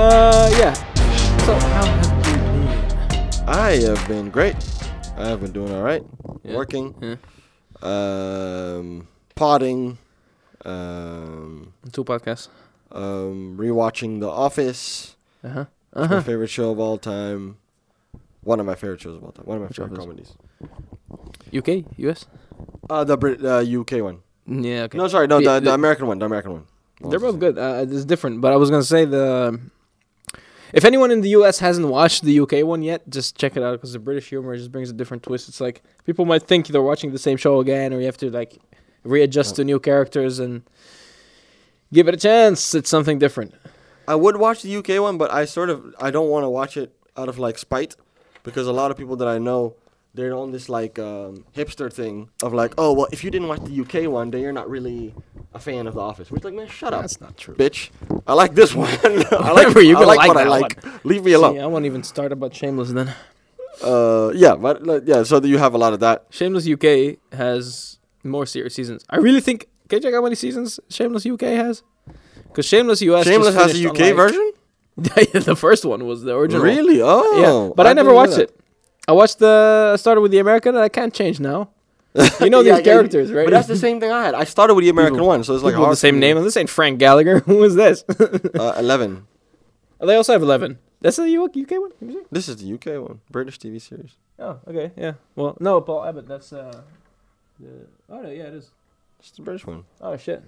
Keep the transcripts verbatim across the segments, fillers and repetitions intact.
Uh, yeah. So, how have you been? I have been great. I have been doing all right. Yeah. Working. Yeah. Um, potting. Um, Two podcasts. Um, rewatching The Office. Uh huh. Uh-huh. It's my favorite show of all time. One of my favorite shows of all time. One of my Which favorite comedies. U K? U S? Uh, the Brit- uh, U K one. Yeah, okay. No, sorry. No, the, the, the American one. The American one. What They're both good. Uh, it's different. But I was going to say, the if anyone in the U S hasn't watched the U K one yet, just check it out, because the British humor just brings a different twist. It's like people might think they're watching the same show again, or you have to like readjust oh. to new characters and give it a chance. It's something different. I would watch the U K one, but I sort of I don't want to watch it out of like spite, because a lot of people that I know, they're on this like um, hipster thing of like, oh, well, if you didn't watch the U K one, then you're not really a fan of The Office. Which, like, man, shut up. That's not true. Bitch. I like this one. I like, You're I like, like what I like. One. Leave me alone. See, I won't even start about Shameless then. Uh, yeah, but like, yeah, so you have a lot of that. Shameless U K has more serious seasons. I really think, can you check how many seasons Shameless U K has? Because Shameless U S Shameless has a U K version? The first one was the original. Really? Oh. Yeah, but I, I never watched it. I watched the. I started with the American, and I can't change now. You know yeah, these characters, yeah, right? But that's the same thing I had. I started with the American people, one, so it's like the same movie. Name. This ain't Frank Gallagher. Who is this? uh, Eleven. Oh, they also have Eleven. That's the U K one. This is the U K one. British T V series. Oh, okay, yeah. Well, no, Paul Abbott. That's uh. The, oh no, yeah, it is. It's the British one. Oh shit.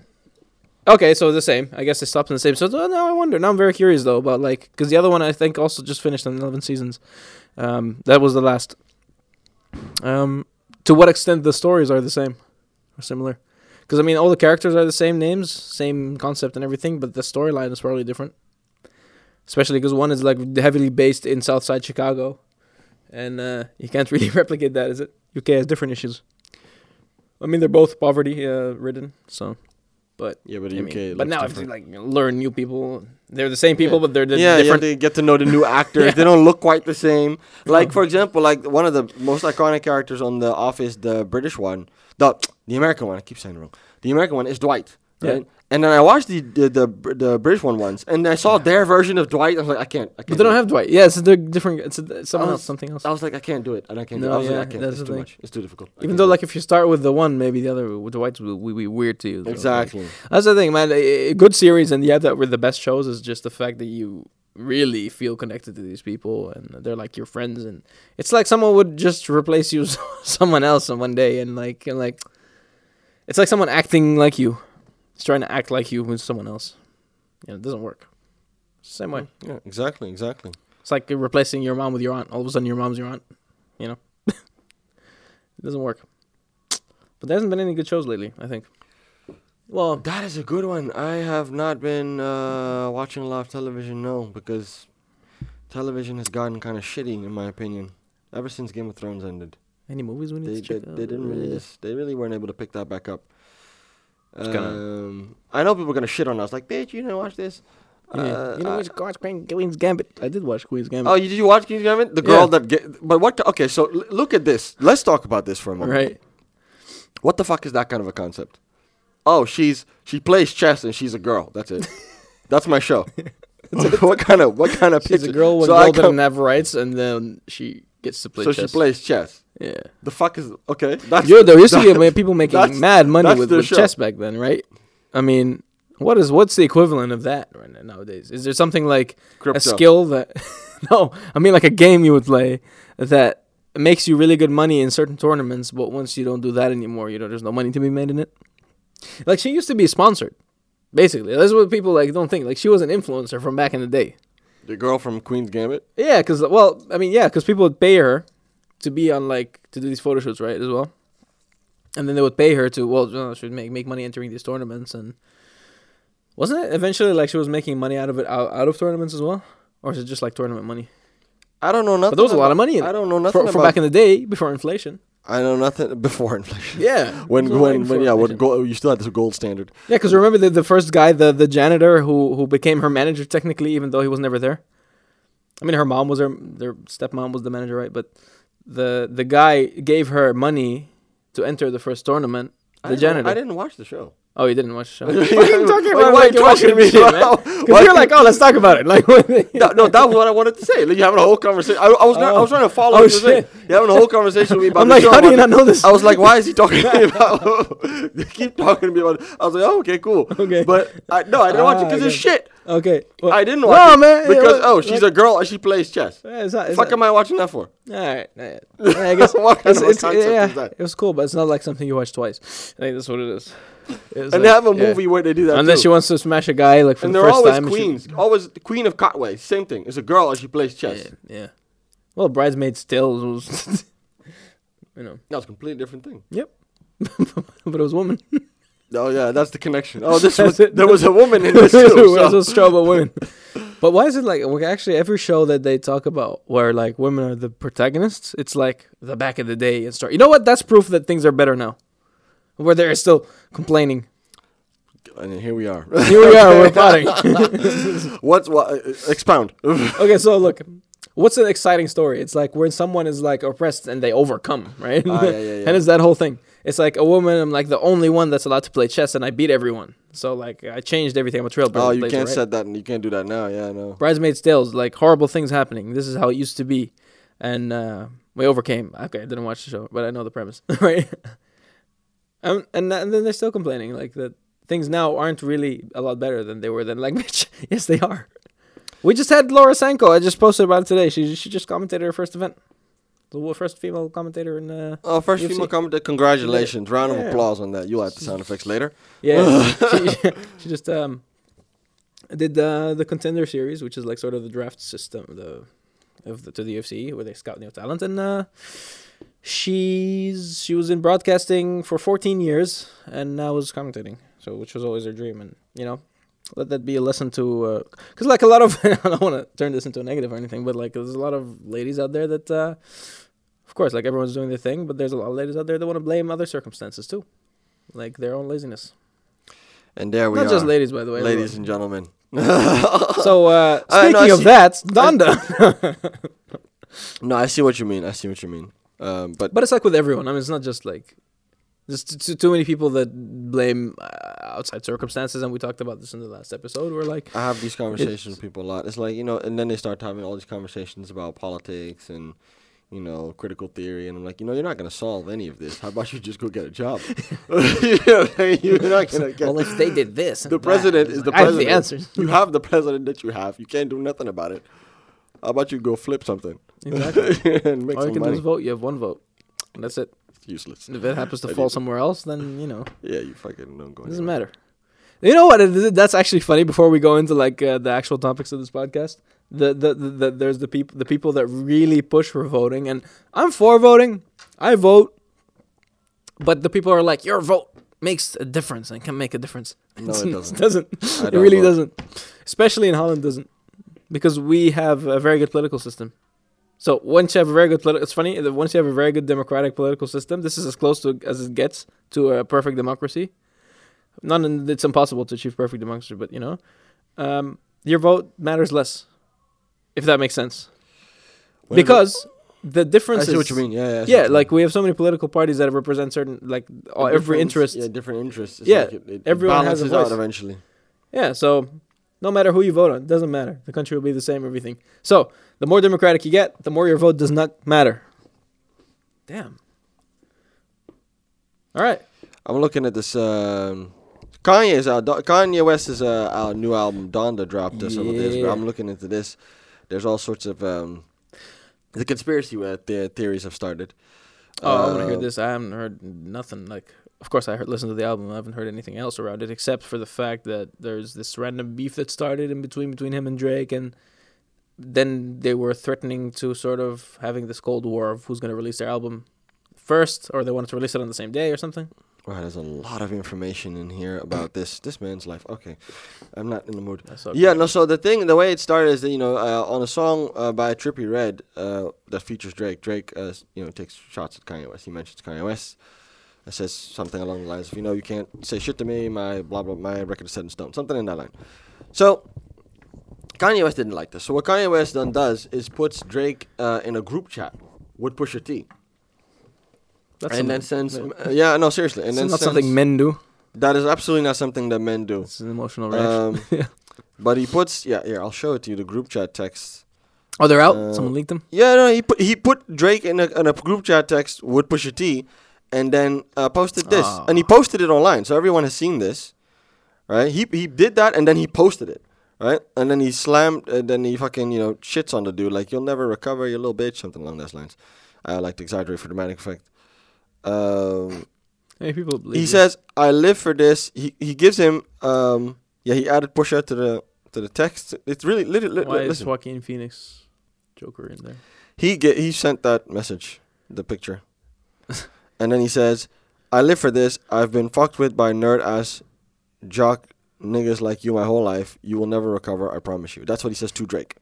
Okay, so the same. I guess they stopped in the same. So oh, now I wonder. Now I'm very curious though about like, because the other one I think also just finished in eleven seasons. Um, that was the last. Um, to what extent the stories are the same or similar? Because I mean, all the characters are the same names, same concept and everything, but the storyline is probably different. Especially because one is like heavily based in Southside Chicago, and uh, you can't really replicate that, is it? U K has different issues. I mean, they're both poverty uh, ridden, so. But yeah, but the U K. Mean, but now different. I have to like learn new people. They're the same people, yeah. but they're the yeah, different. Yeah, they get to know the new actors. yeah. They don't look quite the same. Like for example, like one of the most iconic characters on The Office, the British one, the the American one. I keep saying it wrong. The American one is Dwight, right? Yeah. And then I watched the the the, the British one once, and I saw yeah. their version of Dwight. I was like, I can't. I can't but they don't it. have Dwight. Yeah, it's a different. It's a, someone else, something else. I was like, I can't do it, and I can't. No, do it. I was yeah, like, I can't. That's it's too much. It's too difficult. I Even though, like, it. if you start with the one, maybe the other with Dwight will be weird to you. So exactly. Like, that's the thing, man. A good series, and yeah, that with the best shows is just the fact that you really feel connected to these people, and they're like your friends, and it's like someone would just replace you with someone else on one day, and like and like, it's like someone acting like you. Trying to act like you with someone else, and it doesn't work. Same way. Yeah, exactly, exactly. It's like replacing your mom with your aunt. All of a sudden, your mom's your aunt. You know, it doesn't work. But there hasn't been any good shows lately, I think. Well, that is a good one. I have not been uh, watching a lot of television, no, because television has gotten kind of shitty, in my opinion, ever since Game of Thrones ended. Any movies we need they, to check they, out? They didn't really. Just, they really weren't able to pick that back up. Um, I know people are gonna shit on us, like, bitch, you didn't watch this. Yeah. Uh, you know, watch Queen's Gambit. I did watch Queen's Gambit. Oh, you did you watch Queen's Gambit? The girl yeah. that, get, but what? The, okay, so l- look at this. Let's talk about this for a moment. Right. What the fuck is that kind of a concept? Oh, she's she plays chess and she's a girl. That's it. That's my show. What kind of what kind of? She's picture? a girl with so girl doesn't have rights, and then she gets to play. So chess. So she plays chess. Yeah. The fuck is... Okay. That's Yo, there used to be people making mad money with, with chess back then, right? I mean, what is what's the equivalent of that right now, nowadays? Is there something like Crypto. a skill that... no, I mean like a game you would play that makes you really good money in certain tournaments, but once you don't do that anymore, you know, there's no money to be made in it. Like, she used to be sponsored, basically. That's what people like don't think. Like, she was an influencer from back in the day. The girl from Queen's Gambit? Yeah, because, well, I mean, yeah, because people would pay her to be on, like, to do these photo shoots, right, as well? And then they would pay her to, well, she would make, make money entering these tournaments, and... Wasn't it eventually, like, she was making money out of it, out, out of tournaments as well? Or is it just, like, tournament money? I don't know nothing. But there was about, a lot of money in it. I don't know nothing for, about... From back in the day, before inflation. I know nothing before inflation. Yeah. when, when, when, when yeah, when gold, you still had this gold standard. Yeah, because remember the, the first guy, the, the janitor, who, who became her manager, technically, even though he was never there? I mean, her mom was her... Their stepmom was the manager, right? But... The the guy gave her money to enter the first tournament. The I janitor. I didn't watch the show. Oh, you didn't watch the show? What are you talking about? Why are you talking to me? Because you're like, oh, let's talk about it. Like, no, no, that was what I wanted to say. Like, you're having a whole conversation. I, I was, oh. not, I was trying to follow. Oh, shit. You're having a whole conversation with me about. I'm like, show. How do you not know this? I was like, why is he talking to me about? They keep talking to me about. It. I was like, oh, okay, cool. Okay. But I, no, I didn't ah, watch it because okay. it's shit. Okay. Well, I didn't watch no, it man, because yeah, well, oh, she's like, a girl and she plays chess. Yeah, it's not, it's fuck not, am I watching that for? All right. All right. I guess what kind it's, of it's, yeah, is that? It was cool, but it's not like something you watch twice. I think that's what it is. And like, they have a yeah. movie where they do that. Unless too. She wants to smash a guy like for and the first time. And they're always queens. She, always the queen of Cotway. Same thing. It's a girl and she plays chess. Yeah. yeah. Well, Bridesmaid still was, you know. That was a completely different thing. Yep. But it was a woman. Oh yeah, that's the connection. Oh, this was it. There was a woman in this too. It was a show about women. But why is it like actually every show that they talk about where like women are the protagonists? It's like the back of the day and start. You know what? That's proof that things are better now. Where they're still complaining. And here we are. Here we are. We're plotting. What's what? Uh, expound. Okay, so look. What's an exciting story? It's like when someone is like oppressed and they overcome, right? Ah, yeah, yeah, yeah. And it's that whole thing. It's like a woman, I'm like the only one that's allowed to play chess and I beat everyone. So like I changed everything. I'm a trailblazer. Oh, you can't right? set that and you can't do that now. Yeah, I know. Bridesmaid's tales, like horrible things happening. This is how it used to be. And uh, we overcame. Okay, I didn't watch the show, but I know the premise, right? Um, and, and then they're still complaining like that things now aren't really a lot better than they were then. Like, bitch, yes, they are. We just had Laura Sanko. I just posted about it today. She she just commentated her first event. The first female commentator in uh Oh, first U F C. Female commentator. Congratulations. Yeah. Round of yeah. applause on that. You'll add the sound effects later. Yeah. she, she, she just um did uh, the Contender Series, which is like sort of the draft system the of the to the U F C where they scout new talent, and uh she's she was in broadcasting for fourteen years and now is commentating. So which was always her dream, and you know, let that be a lesson to, because uh, like a lot of, I don't want to turn this into a negative or anything, but like there's a lot of ladies out there that, uh, of course, like everyone's doing their thing, but there's a lot of ladies out there that want to blame other circumstances too, like their own laziness. And there we Not are. Not just ladies, by the way. Ladies everyone. And gentlemen. So uh, speaking uh, no, of that, Donda. No, I see what you mean. I see what you mean. Um, but but it's like with everyone. I mean, it's not just like. There's too, too many people that blame uh, outside circumstances, and we talked about this in the last episode. We're like, I have these conversations with people a lot. It's like, you know, and then they start having all these conversations about politics and, you know, critical theory, and I'm like, you know, you're not going to solve any of this. How about you just go get a job? You know, you're not going to get. Well, if they did this, the president is the president. I have the answers. You have the president that you have. You can't do nothing about it. How about you go flip something? Exactly. And make all some you can money. Do is vote. You have one vote, and that's it. Useless. If it happens to I fall somewhere else, then you know. Yeah, you fucking don't go. It doesn't matter. You know what? It, that's actually funny. Before we go into like uh, the actual topics of this podcast, the the, the, the there's the people the people that really push for voting, and I'm for voting. I vote, but the people are like, your vote makes a difference and can make a difference. No, it doesn't. It doesn't. It really vote. Doesn't. Especially in Holland, doesn't, because we have a very good political system. So once you have a very good political, it's funny. Once you have a very good democratic political system, this is as close to as it gets to a perfect democracy. Not in, it's impossible to achieve perfect democracy, but you know, um, your vote matters less, if that makes sense. When because the difference. I see what you mean. Yeah, yeah. Yeah, like we have so many political parties that represent certain, like all, every interest. Yeah, different interests. It's yeah, like it, it everyone has a voice. Out eventually. Yeah, so. No matter who you vote on, it doesn't matter. The country will be the same, everything. So, the more democratic you get, the more your vote does not matter. Damn. All right. I'm looking at this. Um, Kanye's out. Kanye West's uh, our new album, Donda, dropped yeah. some of this. But I'm looking into this. There's all sorts of... Um, the conspiracy the theories have started. Oh, uh, I want to hear this. I haven't heard nothing like... Of course, I heard, listened to the album. I haven't heard anything else around it except for the fact that there's this random beef that started in between between him and Drake, and then they were threatening to sort of having this cold war of who's going to release their album first, or they wanted to release it on the same day or something. Wow, there's a lot of information in here about this this man's life. Okay, I'm not in the mood. Okay. Yeah, no. So the thing, the way it started is that you know, uh, on a song uh, by Trippie Redd uh, that features Drake, Drake, uh, you know, takes shots at Kanye West. He mentions Kanye West. It says something along the lines of, you know, you can't say shit to me, my blah, blah, my record is set in stone. Something in that line. So, Kanye West didn't like this. So, what Kanye West then does is puts Drake uh, in a group chat with Pusha T. That's and then sends... Uh, yeah, no, seriously. And then not sends, something men do. That is absolutely not something that men do. It's an emotional reaction. Um, yeah. But he puts, yeah, yeah, I'll show it to you, the group chat text. Oh, they're out? Uh, Someone leaked them? Yeah, no, he put, he put Drake in a, in a group chat text with Pusha T and then uh, posted this. Oh. And he posted it online, so everyone has seen this, right? He he did that, and then he posted it, right? And then he slammed, and then he fucking, you know, shits on the dude, like, you'll never recover, you little bitch, something along those lines. I like to exaggerate for dramatic effect. Um... Hey, people believe he you. says, I live for this. He he gives him, um, yeah, he added Pusha to the to the text. It's really, literally. Why listen. is Joaquin Phoenix Joker in there? He get, he sent that message, the picture. And then he says, I live for this. I've been fucked with by nerd-ass jock niggas like you my whole life. You will never recover, I promise you. That's what he says to Drake.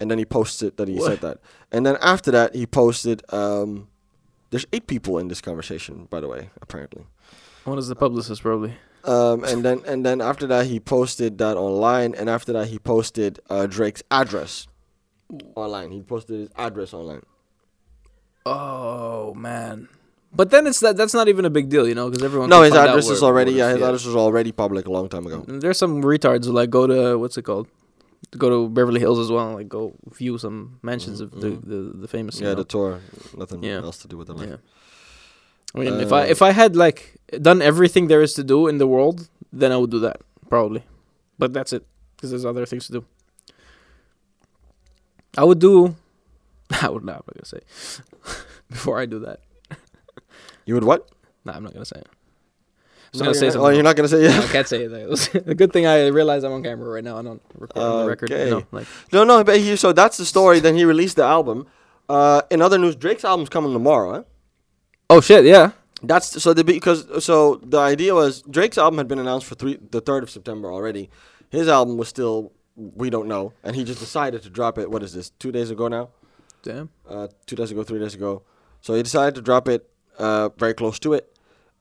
And then he posts it that he what? said that. And then after that, he posted... Um, There's eight people in this conversation, by the way, apparently. One is the publicist, probably. Um, and then and then after that, he posted that online. And after that, he posted uh, Drake's address online. He posted his address online. Oh, man. But then it's that that's not even a big deal, you know, because everyone No, his address is already, yeah, his yeah. address was already public a long time ago. And there's some retards who, like, go to, what's it called? Go to Beverly Hills as well and, like, go view some mansions mm-hmm. of the, the, the famous. Yeah, you know? the tour. Nothing yeah. else to do with the life. Yeah. I mean, uh, if I if I had, like, done everything there is to do in the world, then I would do that, probably. But that's it, because there's other things to do. I would do... I would not, I'm not going to say. Before I do that. You would what? No, nah, I'm not going to say it. So no, say not, oh, you're not gonna say yeah. No, I can't say it. The good thing I realize I'm on camera right now. I don't record uh, the record. Okay. No, like. no, no. But he, so that's the story. Then he released the album. Uh, in other news, Drake's album's coming tomorrow. Eh? Oh shit! Yeah. That's so the because so the idea was Drake's album had been announced for three the third of September already. His album was still we don't know, and he just decided to drop it. What is this? Two days ago now. Damn. Uh, two days ago, three days ago. So he decided to drop it. Uh, very close to it.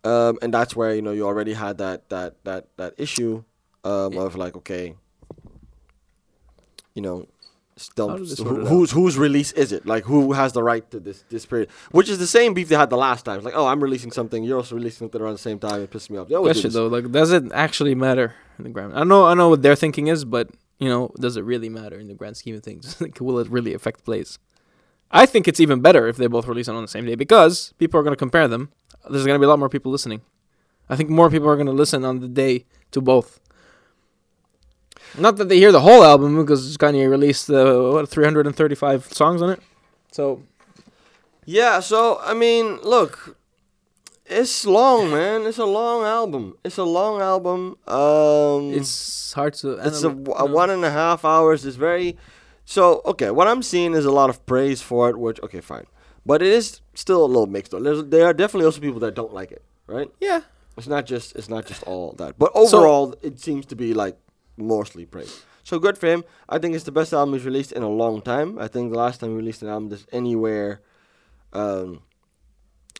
Um, and that's where, you know, you already had that that that that issue um, yeah. of like, okay, you know, still who, whose whose release is it? Like, who has the right to this this period? Which is the same beef they had the last time. It's like, oh, I'm releasing something, you're also releasing something around the same time. It pissed me off. Question though, like, does it actually matter in the grand? I know, I know what their thinking is, but you know, does it really matter in the grand scheme of things? Like, will it really affect plays? I think it's even better if they both release it on the same day because people are going to compare them. There's going to be a lot more people listening. I think more people are going to listen on the day to both. Not that they hear the whole album because Kanye released uh, what, three hundred thirty-five songs on it. So, yeah, so, I mean, look, it's long, man. It's a long album. It's a long album. Um, it's hard to... It's a, w- a one and a half hours. It's very... So, okay, what I'm seeing is a lot of praise for it, which, okay, fine. But it is still a little mixed, though. There's, there are definitely also people that don't like it, right? Yeah. It's not just it's not just all that. But overall, so, it seems to be, like, mostly praised. So good for him. I think it's the best album he's released in a long time. I think the last time he released an album that's anywhere um,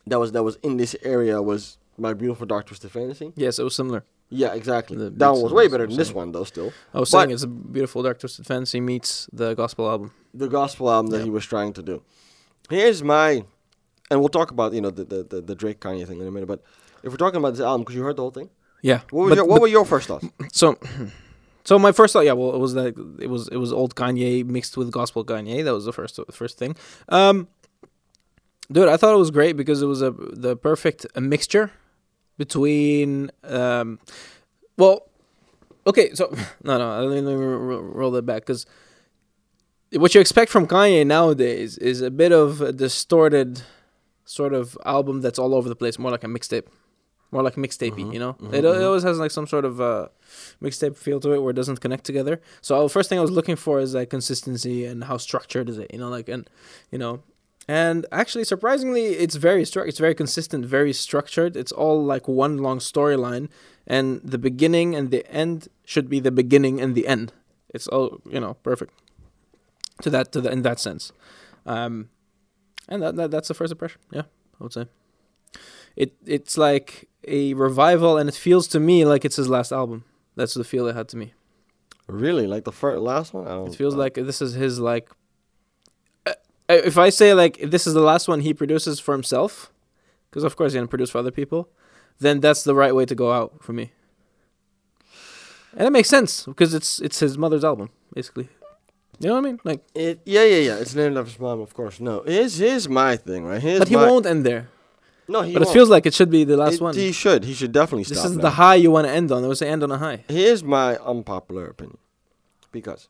that was that was in this area was My Beautiful Dark Twisted Fantasy. Yes, it was similar. Yeah, exactly. The that one was way better than this one, though, still. I was but saying it's a Beautiful Dark Twisted Fantasy meets the gospel album. The gospel album that yeah. he was trying to do. Here's my... And we'll talk about, you know, the, the, the, the Drake Kanye thing in a minute, but if we're talking about this album, because you heard the whole thing? Yeah. What, was but, your, what but, were your first thoughts? So, so my first thought, yeah, well, it was like, it was it was old Kanye mixed with gospel Kanye. That was the first first thing. Um, dude, I thought it was great because it was a the perfect mixture between, um, well, okay, so, no, no, let me roll that back, because what you expect from Kanye nowadays is a bit of a distorted sort of album that's all over the place, more like a mixtape, more like mixtapey, mm-hmm, you know? Mm-hmm, it, it always has, like, some sort of uh, mixtape feel to it where it doesn't connect together. So the first thing I was looking for is, like, consistency and how structured is it, you know, like, and, you know... And actually, surprisingly, it's very stru- it's very consistent, very structured. It's all like one long storyline, and the beginning and the end should be the beginning and the end. It's all, you know, perfect to that to the, in that sense. Um, and that, that that's the first impression. Yeah, I would say it. It's like a revival, and it feels to me like it's his last album. That's the feel it had to me. Really, like the first last one. It feels know. like this is his like. If I say, like, if this is the last one he produces for himself, because, of course, he didn't produce for other people, then that's the right way to go out for me. And it makes sense because it's it's his mother's album, basically. You know what I mean? Like it, yeah, yeah, yeah. It's named after his mom, of course. No, here's here's my thing, right? Here's but he my... won't end there. No, he. But won't. It feels like it should be the last it, one. He should. He should definitely stop. This is now. The high you want to end on. It was to end on a high. Here's my unpopular opinion, because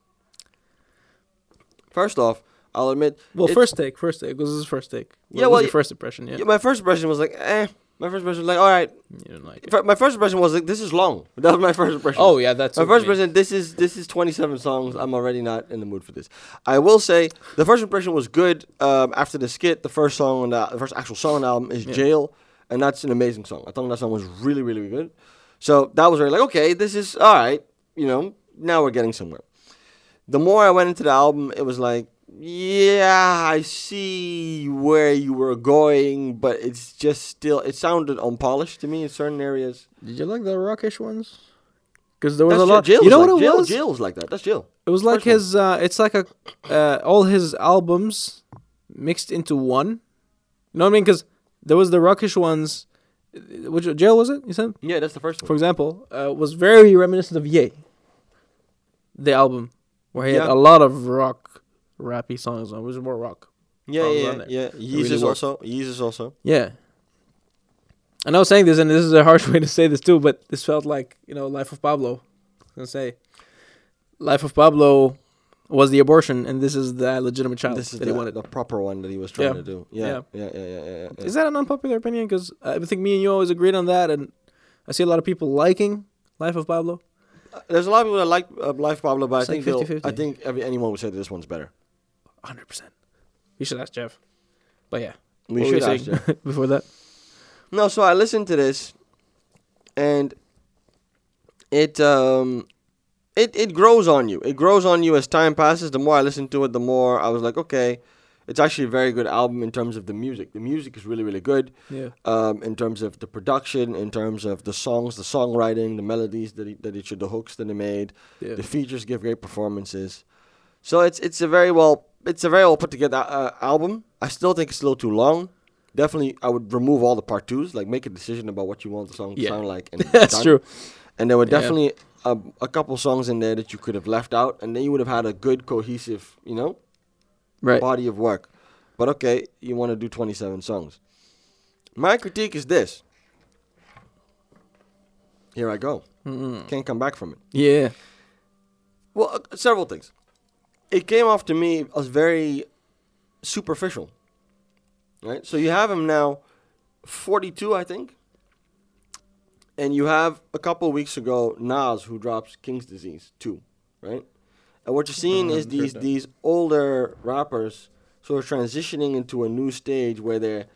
first off, I'll admit. Well, first take, first take. This is his first take. What yeah, was well, your first impression. Yeah. yeah, my first impression was like, eh. My first impression was like, all right. You didn't like it. My first impression was like, this is long. That was my first impression. Oh, yeah, that's My first impression, this is this is twenty-seven songs. I'm already not in the mood for this. I will say, the first impression was good. Um, after the skit, the first song, on the, the first actual song on the album is yeah. Jail. And that's an amazing song. I thought that song was really, really good. So that was really like, okay, this is all right. You know, now we're getting somewhere. The more I went into the album, it was like, yeah, I see where you were going, but it's just still... It sounded unpolished to me in certain areas. Did you like the rockish ones? Because there was That's a lot... Jail you know like, what it Jail, was? Jail was like that. That's Jail. It was like his... Uh, it's like a uh, all his albums mixed into one. You know what I mean? Because there was the rockish ones... Which Jail was it, you said? Yeah, that's the first one. For example, uh, was very reminiscent of Ye. The album. Where he yeah. had a lot of rock... rappy songs on it was more rock. Yeah, yeah, yeah. Jesus really also. Jesus also. Yeah. And I was saying this, and this is a harsh way to say this too, but this felt like, you know, Life of Pablo. I was gonna say, Life of Pablo was the abortion, and this is the legitimate child this is that the, he wanted. The proper one that he was trying yeah. to do. Yeah. Yeah. Yeah, yeah, yeah, yeah, yeah. Is that an unpopular opinion? Because I think me and you always agreed on that, and I see a lot of people liking Life of Pablo. Uh, there's a lot of people that like uh, Life of Pablo, but it's I think like fifty, I think every, anyone would say that this one's better. one hundred percent. You should ask Jeff. But yeah. We should ask Jeff. Before that. No, so I listened to this and it um it it grows on you. It grows on you as time passes. The more I listened to it, the more I was like, okay, it's actually a very good album in terms of the music. The music is really, really good. Yeah. Um in terms of the production, in terms of the songs, the songwriting, the melodies that he, that he should the hooks that he made. Yeah. The features give great performances. So it's it's a very well It's a very well put together uh, album. I still think it's a little too long. Definitely, I would remove all the part twos. Like, make a decision about what you want the song to yeah. sound like. And That's done. True. And there were definitely yeah. a, a couple songs in there that you could have left out, and then you would have had a good, cohesive, you know, right. body of work. But okay, you want to do twenty-seven songs. My critique is this. Here I go. Mm-mm. Can't come back from it. Yeah. Well, uh, several things. It came off to me as very superficial, right? So you have him now forty-two, I think. And you have, a couple of weeks ago, Nas, who drops King's Disease two, right? And what you're seeing mm-hmm, is these, these older rappers sort of transitioning into a new stage where they're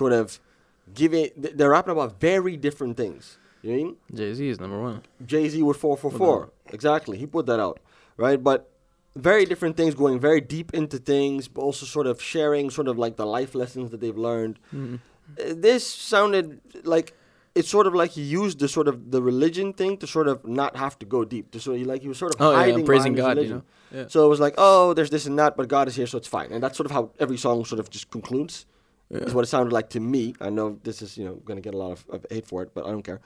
sort of giving... They're rapping about very different things. You know what I mean? Jay-Z is number one. Jay-Z with four four four. Exactly. He put that out, right? But... Very different things, going very deep into things, but also sort of sharing sort of like the life lessons that they've learned. Mm-hmm. Uh, this sounded like it's sort of like he used the sort of the religion thing to sort of not have to go deep. To sort of, like he was sort of oh, hiding yeah, praising God, religion. You know? Yeah. So it was like, oh, there's this and that, but God is here, so it's fine. And that's sort of how every song sort of just concludes. Yeah. Is what it sounded like to me. I know this is, you know, going to get a lot of, of hate for it, but I don't care.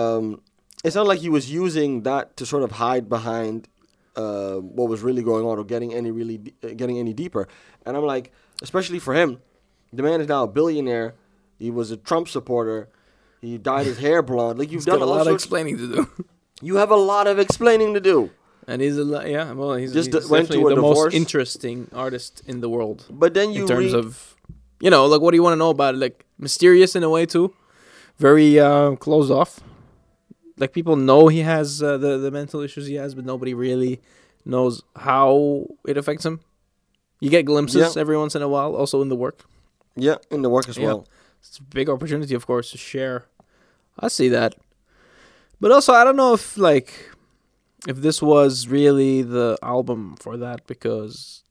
Um, it sounded like he was using that to sort of hide behind Uh, what was really going on, or getting any really de- uh, getting any deeper, and I'm like, especially for him, the man is now a billionaire. He was a Trump supporter. He dyed his hair blonde. Like you've he's done got a lot of explaining to do. You have a lot of explaining to do. And he's a lot, yeah. Well, he's just he's d- went to a the divorce. Most interesting artist in the world. But then you in terms read- of, you know, like what do you want to know about it? Like mysterious in a way too, very uh, closed off. Like, people know he has uh, the, the mental issues he has, but nobody really knows how it affects him. You get glimpses yeah. every once in a while, also in the work. Yeah, in the work as yeah. well. It's a big opportunity, of course, to share. I see that. But also, I don't know if, like, if this was really the album for that, because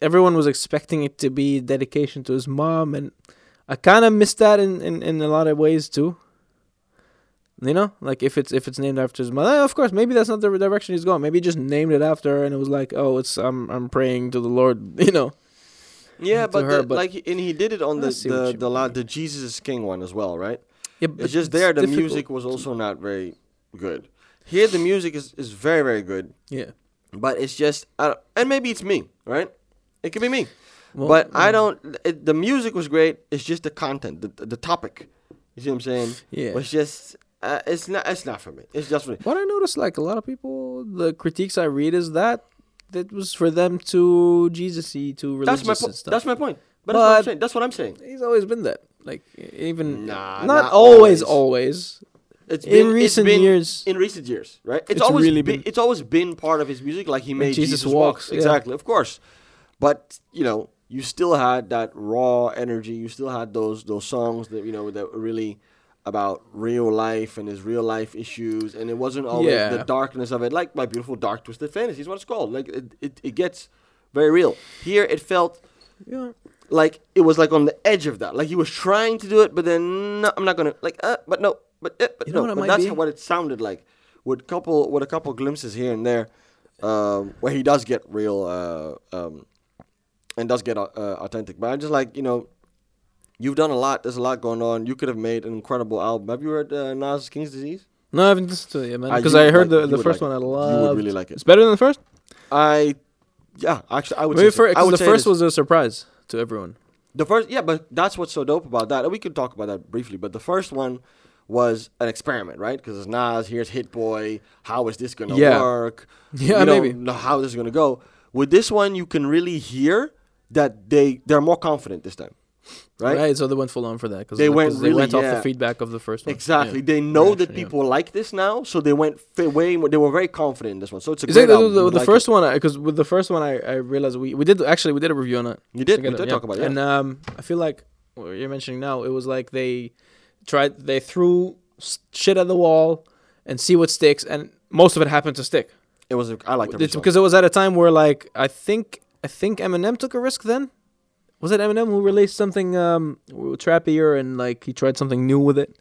everyone was expecting it to be dedication to his mom, and I kind of missed that in, in, in a lot of ways, too. You know, like if it's if it's named after his mother, of course, maybe that's not the direction he's going. Maybe he just named it after her, and it was like, oh, it's I'm I'm praying to the Lord, you know. Yeah, but, her, the, but like, and he did it on I the the the, la- the Jesus is King one as well, right? Yeah, but it's just it's there. The difficult. music was also not very good. Here, the music is, is very, very good. Yeah. But it's just, I don't, and maybe it's me, right? It could be me. Well, but yeah. I don't, it, the music was great. It's just the content, the the topic. You see what I'm saying? Yeah. It's just, uh, it's not It's not for me. It's just for me. What I noticed, like, a lot of people, the critiques I read is that it was for them too Jesus-y, too religious that's my po- and stuff. That's my point. But, but that's, what I'm saying. that's what I'm saying. He's always been that. Like, even, nah, not, not always, always. always. It's been, in recent it's been, years, in recent years, right? It's, it's always really been, been. It's always been part of his music. Like he made Jesus, Jesus walks, walks. Yeah. Exactly, of course. But you know, you still had that raw energy. You still had those those songs that you know that were really about real life and his real life issues. And it wasn't always yeah. the darkness of it. Like My Beautiful Dark Twisted Fantasy is what it's called. Like it, it, it gets very real. Here, it felt. Yeah. Like it was like on the edge of that. Like he was trying to do it, but then no, I'm not gonna like. Uh, but no. But, it, but, you know no, what but that's be? what it sounded like, with couple with a couple glimpses here and there, um, where he does get real uh, um, and does get uh, authentic. But I'm just like, you know, you've done a lot. There's a lot going on. You could have made an incredible album. Have you heard uh, Nas' King's Disease? No, I haven't listened to it yet, man. Because I, I heard like, the, the first like one. I love. You would really like it. It's better than the first. I yeah, actually, I would. Maybe say for, so. I would the say first was a surprise to everyone. The first, yeah, but that's what's so dope about that. And we can talk about that briefly. But the first one was an experiment, right? Because it's Nas, here's Hit Boy, how is this going to yeah. work? Yeah, you maybe. don't know how this is going to go. With this one, you can really hear that they, they're more confident this time, right? Right, so they went full on for that. Because they, like, really, they went yeah. off the feedback of the first one. Exactly. Yeah. They know yeah, that people yeah. like this now, so they went f- way more, they were very confident in this one. So it's a is great album. The, the, the like first it. one, because with the first one, I, I realized we, we did, actually, we did a review on it. You did? Together, we did yeah. talk about it. Yeah. And um, I feel like what you're mentioning now, it was like they... Tried they threw shit at the wall and see what sticks, and most of it happened to stick. It was I like it's song. because it was at a time where like I think I think Eminem took a risk. Then was it Eminem who released something um trappier, and like he tried something new with it,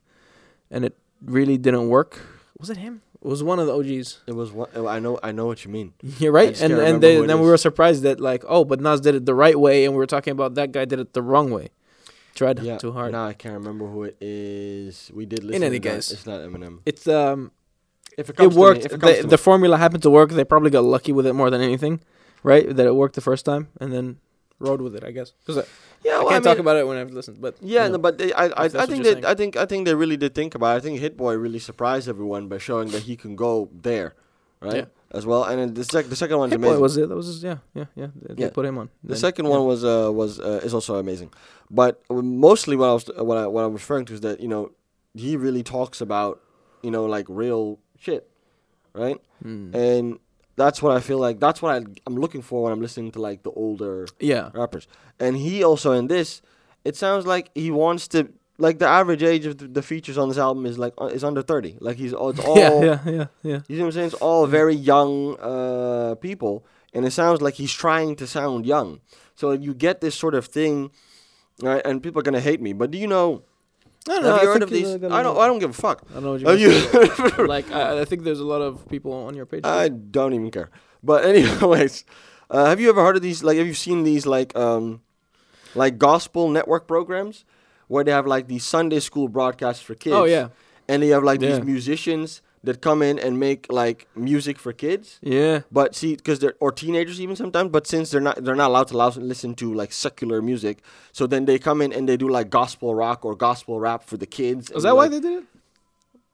and it really didn't work. Was it him? It was one of the O Gs. It was one. I know I know what you mean. You're right, and and they, then is. we were surprised that like oh, but Nas did it the right way, and we were talking about that guy did it the wrong way. Tried yeah, too hard. Nah, I can't remember who it is. We did listen. In any to case, that. It's not Eminem. It's um, if it, comes it worked. To me, if it comes they, to the me. formula happened to work. They probably got lucky with it more than anything, right? That it worked the first time and then rode with it, I guess. Because yeah, I, well, I can't I mean, talk about it when I've listened. But yeah, you know, no, but they, I, I, I think they, saying. I think, I think they really did think about it. I think Hit Boy really surprised everyone by showing that he can go there, right? Yeah. As well, and then the, sec- the second one's Hit amazing. Boy was it? That was his, yeah, yeah, yeah. They, yeah. they put him on. The then, second yeah. one was uh, was uh, is also amazing, but mostly what I was what I what I'm referring to is that you know he really talks about you know like real shit, right? Mm. And that's what I feel like. That's what I, I'm looking for when I'm listening to like the older yeah. rappers. And he also in this, it sounds like he wants to like the average age of the, the features on this album is like uh, is under thirty. Like he's all, it's all yeah, yeah, yeah, yeah. You know what I'm saying? It's all very young uh, people, and it sounds like he's trying to sound young. So you get this sort of thing, right? And people are gonna hate me, but do you know? I don't know. Have you I heard of these? I don't. Know. I don't give a fuck. I don't know what you're you you like. I, I think there's a lot of people on your page. I right? don't even care. But anyways, uh, have you ever heard of these? Like, have you seen these like um, like gospel network programs? Where they have like these Sunday school broadcasts for kids. Oh, yeah. And they have like yeah. these musicians that come in and make like music for kids. Yeah. But see, because they're, or teenagers even sometimes, but since they're not, they're not allowed to allow, listen to like secular music. So then they come in and they do like gospel rock or gospel rap for the kids. Is that like, why they did it?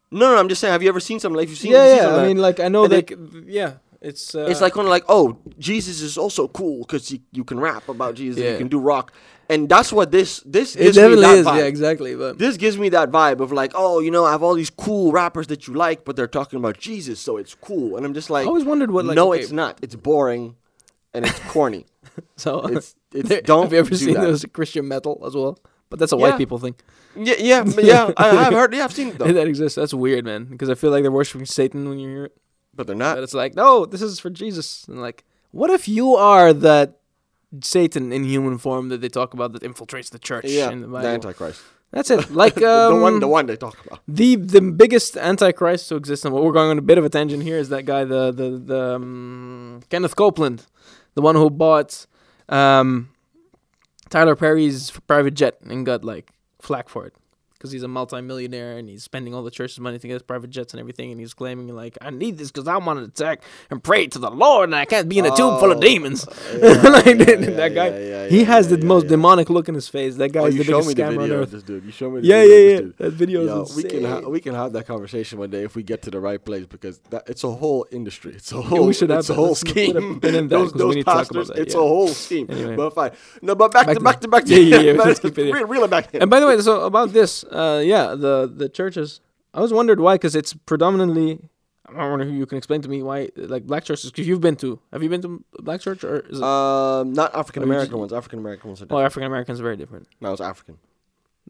No, no, no, I'm just saying, have you ever seen something like you've seen? Yeah, you've seen yeah. I mean, like, I know and like, they, yeah. It's uh, it's like kind of like, oh, Jesus is also cool because you can rap about Jesus, yeah. you can do rock. And that's what this, this gives me that vibe. It definitely is, yeah, exactly. But this gives me that vibe of like, oh, you know, I have all these cool rappers that you like, but they're talking about Jesus, so it's cool. And I'm just like, I always wondered what, like, no, okay. it's not. It's boring and it's corny. So it's, it's there, don't have you ever seen that. Those Christian metal as well? But that's a yeah. white people thing. Yeah, yeah, yeah. I, I've heard, yeah, I've seen it though. That exists. That's weird, man, because I feel like they're worshiping Satan when you hear it. But they're not. But it's like, no, this is for Jesus. And like, what if you are that Satan in human form that they talk about that infiltrates the church? Yeah, in the, the Antichrist. That's it. Like um, the one, the one they talk about. The the biggest Antichrist to exist. And what we're going on a bit of a tangent here is that guy, the the the um, Kenneth Copeland, the one who bought um, Tyler Perry's private jet and got like flack for it. because he's a multimillionaire and he's spending all the church's money to get his private jets and everything, and he's claiming, like, I need this because I want to attack and pray to the Lord, and I can't be in a oh, tomb full of demons. Yeah, like, yeah, that yeah, guy, yeah, yeah, he has yeah, the yeah, most yeah. demonic look in his face. That guy oh, is the biggest scammer on earth. This dude. You show me the yeah, video yeah, yeah. This dude. That video Yo, is we insane. Can ha- we can have that conversation one day if we get to the right place, because that, it's a whole industry. It's a whole, yeah, it's a whole scheme. Those, those we pastors, that, it's yeah. a whole scheme. Anyway. But fine. No, but back, back to, to back to back to yeah, yeah, yeah. Let's keep it in. Reel it back in. And by the way, so about this, uh, yeah, the the churches. I always wondered why, because it's predominantly. I wonder who you can explain to me why, like, black churches, because you've been to. Have you been to black church? Or is it um, not African American ones? African American ones are different. Oh, African Americans are very different. No, it's African.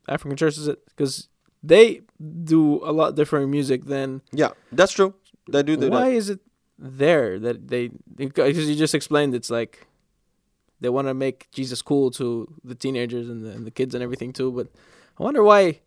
African churches, because they do a lot different music than. Yeah, that's true. They do. They why do. Is it there that they? Because you just explained, it's like they want to make Jesus cool to the teenagers and the, and the kids and everything too. But I wonder why.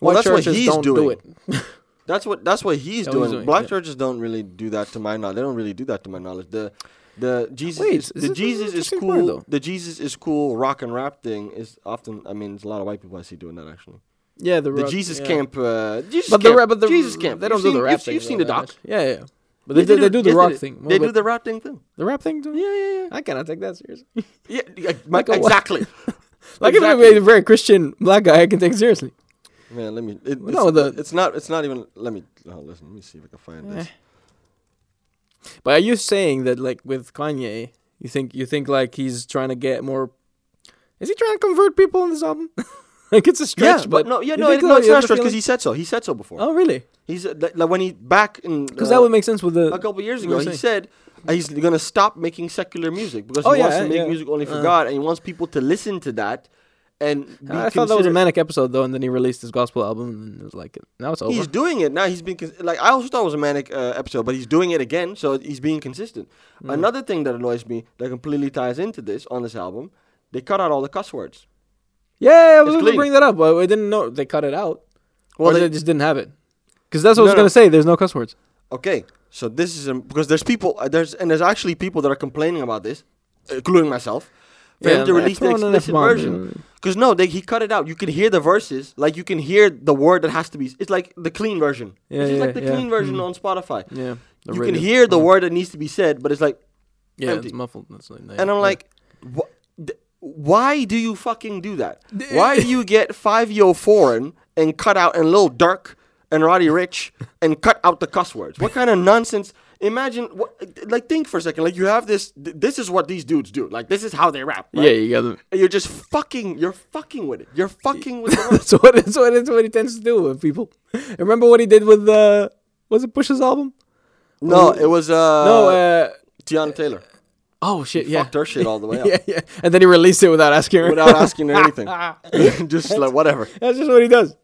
Well, that's what he's don't doing. Do it. That's what that's what he's, that doing. he's doing. Black yeah. churches don't really do that to my knowledge. They don't really do that to my knowledge. The the Jesus Wait, is, is the Jesus is cool. Word, the Jesus is cool rock and rap thing is often. I mean, there's a lot of white people I see doing that actually. Yeah, the, the rock, Jesus yeah. camp. Uh, Jesus but camp. The, but the Jesus camp. They don't you've do seen, the rap you've, thing. You've seen the doc. Much. Yeah, yeah. But they, they, do, they do the yes, rock they, thing. Well, they do the rap thing too. The rap thing too. Yeah, yeah, yeah. I cannot take that seriously. Yeah, like exactly. Like if I'm a very Christian black guy, I can take seriously. Man, let me. It, no, it's, the, it's not. It's not even. Let me. Oh, listen. Let me see if I can find eh. this. But are you saying that, like, with Kanye, you think you think like he's trying to get more? Is he trying to convert people in this album? Like, it's a stretch. Yeah, but no, yeah, no, it, no, it's not a stretch because he said so. He said so before. Oh, really? He said like, like when he back in because uh, that would make sense with the a couple years ago. He saying. said. He's gonna stop making secular music because oh, he yeah, wants to make yeah. music only for uh, God, and he wants people to listen to that. And I thought that was a manic episode though, and then he released his gospel album, and it was like now it's over. He's doing it now. He's been cons- like I also thought it was a manic uh, episode, but he's doing it again, so he's being consistent. Mm. Another thing that annoys me that completely ties into this on this album, they cut out all the cuss words. Yeah, I was going to bring that up. But I didn't know they cut it out, well, or they, they just didn't have it because that's what no, I was no. going to say. There's no cuss words. Okay, so this is um, because there's people uh, there's and there's actually people that are complaining about this, including myself. For yeah, him to man, release the explicit version. Because, no, they, he cut it out. You can hear the verses. Like, you can hear the word that has to be... It's like the clean version. Yeah, it's yeah, like the yeah. clean version mm. on Spotify. Yeah, you can hear the yeah. word that needs to be said, but it's like... Yeah, empty. It's muffled. That's like, and I'm yeah. like, wh- th- why do you fucking do that? Why do you get five-year foreign and cut out... And Lil Durk and Roddy Ricch and cut out the cuss words? What kind of nonsense... Imagine, what, like, think for a second. Like, you have this. Th- this is what these dudes do. Like, this is how they rap. Right? Yeah, you got them. And you're just fucking. You're fucking with it. You're fucking with it. That's what. That's what. That's what he tends to do with people. Remember what he did with uh, was it Pusha's album? No, was it? it was uh, no, uh, Teyana Taylor. Uh, oh shit! He yeah, fucked her shit all the way up. yeah, yeah. And then he released it without asking her. Without asking her anything. Just that's, like whatever. That's just what he does.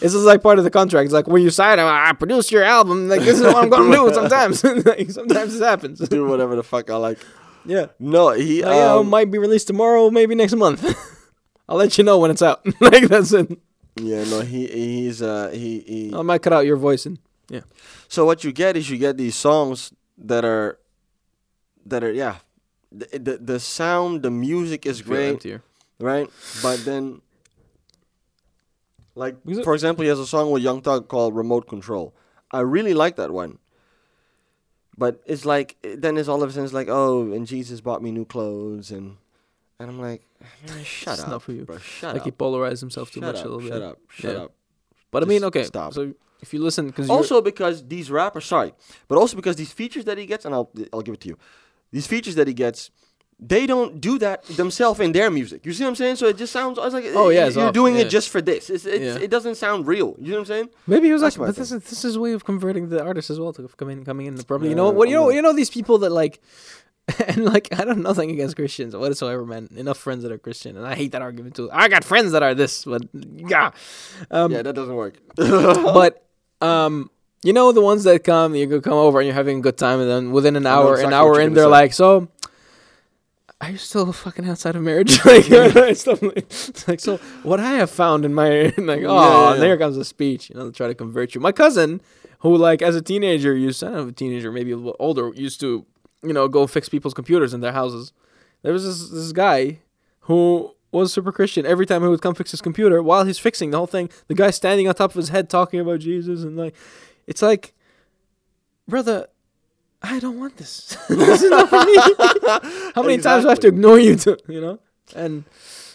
This is like part of the contract. It's like when you sign, I produce your album. Like, this is what I'm gonna do. Sometimes, like, sometimes this happens. Do whatever the fuck I like. Yeah. No, he like, um, uh, might be released tomorrow, maybe next month. I'll let you know when it's out. Like, that's it. Yeah. No, he he's uh he, he. I might cut out your voice and yeah. So what you get is you get these songs that are, that are yeah, the the, the sound, the music is great, emptier. Right? But then. Like, for example, he has a song with Young Thug called Remote Control. I really like that one. But it's like, then it's all of a sudden, it's like, oh, and Jesus bought me new clothes. And and I'm like, shut it's up. It's not for you. Bro, shut like, up. He polarized himself too shut much up, a little bit. Shut up. Shut yeah. up. But Just I mean, okay. Stop. So if you listen. Cause also because these rappers, sorry. But also because these features that he gets, and I'll I'll give it to you. These features that he gets. They don't do that themselves in their music. You see what I'm saying? So it just sounds... It's like oh, yeah, it's you're off. doing yeah. it just for this. It's, it's, yeah. It doesn't sound real. You know what I'm saying? Maybe he was That's like... But this is, this is a way of converting the artist as well to come in, coming in. The problem, yeah, you know, what, you know, you know these people that like... And like, I don't know nothing against Christians whatsoever, man. Enough friends that are Christian. And I hate that argument too. I got friends that are this, but... Yeah, um, yeah that doesn't work. But... um you know, the ones that come, you go come over and you're having a good time. And then within an hour, exactly an hour in, they're say. like, so... Are you still fucking outside of marriage? Like, it's like, so what I have found in my, like, oh, yeah, yeah. there comes a speech, you know, to try to convert you. My cousin, who, like, as a teenager, used to, I don't know, a teenager, maybe a little older, used to, you know, go fix people's computers in their houses. There was this, this guy who was super Christian. Every time he would come fix his computer, while he's fixing the whole thing, the guy's standing on top of his head talking about Jesus, and like, it's like, brother, I don't want this. This is not for me. How many exactly. times do I have to ignore you to, you know? And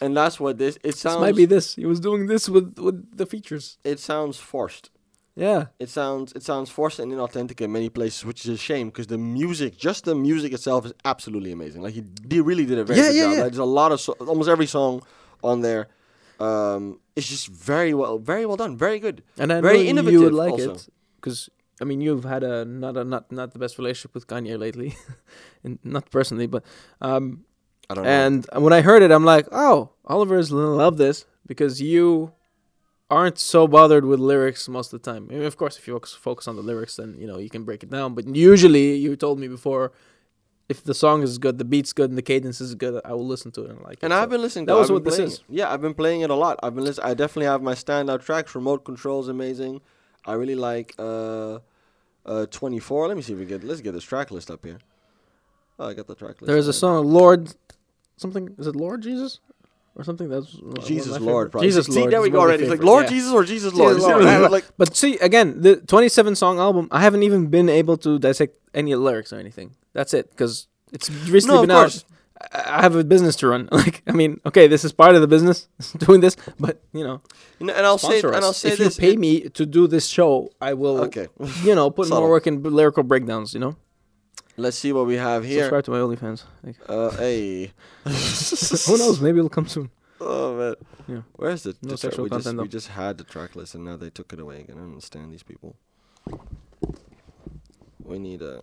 and that's what this, it sounds. This might be this. He was doing this with, with the features. It sounds forced. Yeah. It sounds it sounds forced and inauthentic in many places, which is a shame because the music, just the music itself is absolutely amazing. Like, he, he really did a very yeah, good yeah, job. Yeah. Like, there's a lot of, so- almost every song on there. Um, it's just very well, very well done. Very good. And I very know innovative you would like also. It because... I mean, you've had a not a not not the best relationship with Kanye lately, and not personally, but um, I don't know. And when I heard it, I'm like, oh, Oliver's gonna love this because you aren't so bothered with lyrics most of the time. I mean, of course, if you focus on the lyrics, then you know you can break it down. But usually, you told me before, if the song is good, the beat's good, and the cadence is good, I will listen to it and like it. And so I've been listening to it. That was what this is. Yeah, I've been playing it a lot. I've been listening. I definitely have my standout tracks. Remote Control is amazing. I really like uh, uh, twenty-four. Let me see if we get. Let's get this track list up here. Oh, I got the track list. There is a song, Lord, something. Is it Lord Jesus or something? That's Jesus Lord. Probably. Jesus see, Lord. See, there we go already. It's like Lord yeah. Jesus or Jesus, Jesus Lord. Lord. Lord. Like, but see, again, the twenty-seven song album. I haven't even been able to dissect any lyrics or anything. That's it, because it's recently no, been out. I have a business to run. Like, I mean, okay, this is part of the business, doing this, but you know, you know and I'll say, and I'll say if this: if you pay me to do this show, I will. Okay. You know, put more work in b- lyrical breakdowns. You know. Let's see what we have here. Subscribe to my OnlyFans. Like. Uh, hey. Who knows? Maybe it'll come soon. Oh man. Yeah. Where's the, no the sexual we content? Just, we just had the track list, and now they took it away again. I don't understand these people. We need a.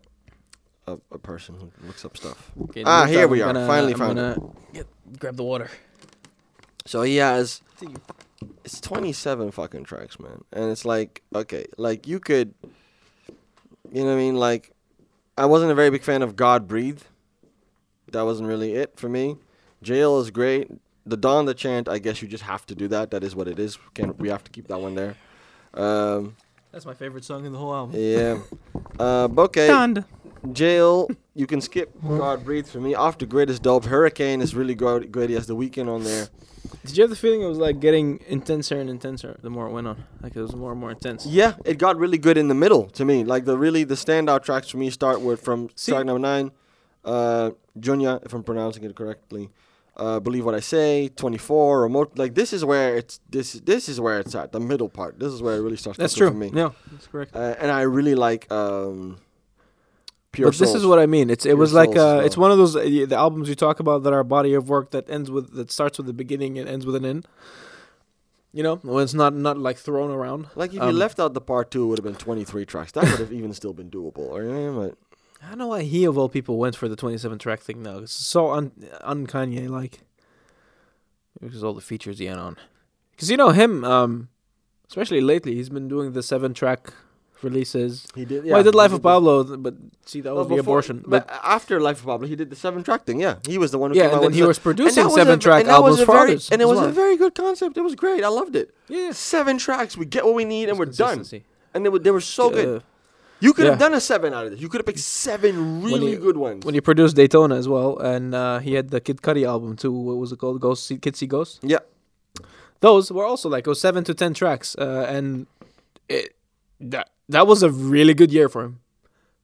A, a person who looks up stuff. Okay, ah, here we I'm are. Gonna, Finally I'm found it. Get, grab the water. So he has... It's twenty-seven fucking tracks, man. And it's like, okay, like you could... You know what I mean? Like, I wasn't a very big fan of God Breathe. That wasn't really it for me. Jail is great. The Donda chant, I guess you just have to do that. That is what it is. Can't, we have to keep that one there. Um, That's my favorite song in the whole album. Yeah. Uh, okay. Donda. Jail, you can skip God Breathe for me. Off the Grid is dope. Hurricane is really good. He has The Weeknd on there. Did you have the feeling it was like getting intenser and intenser the more it went on? Like it was more and more intense. Yeah, it got really good in the middle to me. Like the really the standout tracks for me start with from See? track number nine, uh, Junya, if I'm pronouncing it correctly. Uh, Believe What I Say, twenty-four, remote. Like this is where it's this this is where it's at the middle part. This is where it really starts. That's true. For me. Yeah, that's correct. Uh, and I really like. Um, Pure but souls. This is what I mean. It's it Pure was like uh, well. It's one of those uh, the albums you talk about that are a body of work that ends with that starts with the beginning and ends with an end. You know, when it's not not like thrown around. Like if um, you left out the part two, it would have been twenty-three tracks. That would have even still been doable. Or you know, like, I don't know why he of all people went for the twenty-seven track thing though. It's so un un Kanye like because all the features he had on. Because you know him, um, especially lately, he's been doing the seven track. Releases. He did. Yeah. Well, I did Life of Pablo, but see that was well, the abortion. But, but after Life of Pablo, he did the seven track thing. Yeah, he was the one who. Yeah, came and out then with he the, was producing was seven a, track albums for others. And it was, was a very good concept. It was great. I loved it. Yeah, seven tracks. We get what we need, and we're done. And they were they were so uh, good. You could yeah. have done a seven out of this. You could have picked seven really you, good ones. When he produced Daytona as well, and uh, he had the Kid Cudi album too. What was it called? Ghosts, see, Kids See Ghosts. Yeah, those were also like oh seven to ten tracks, uh, and it that. That was a really good year for him.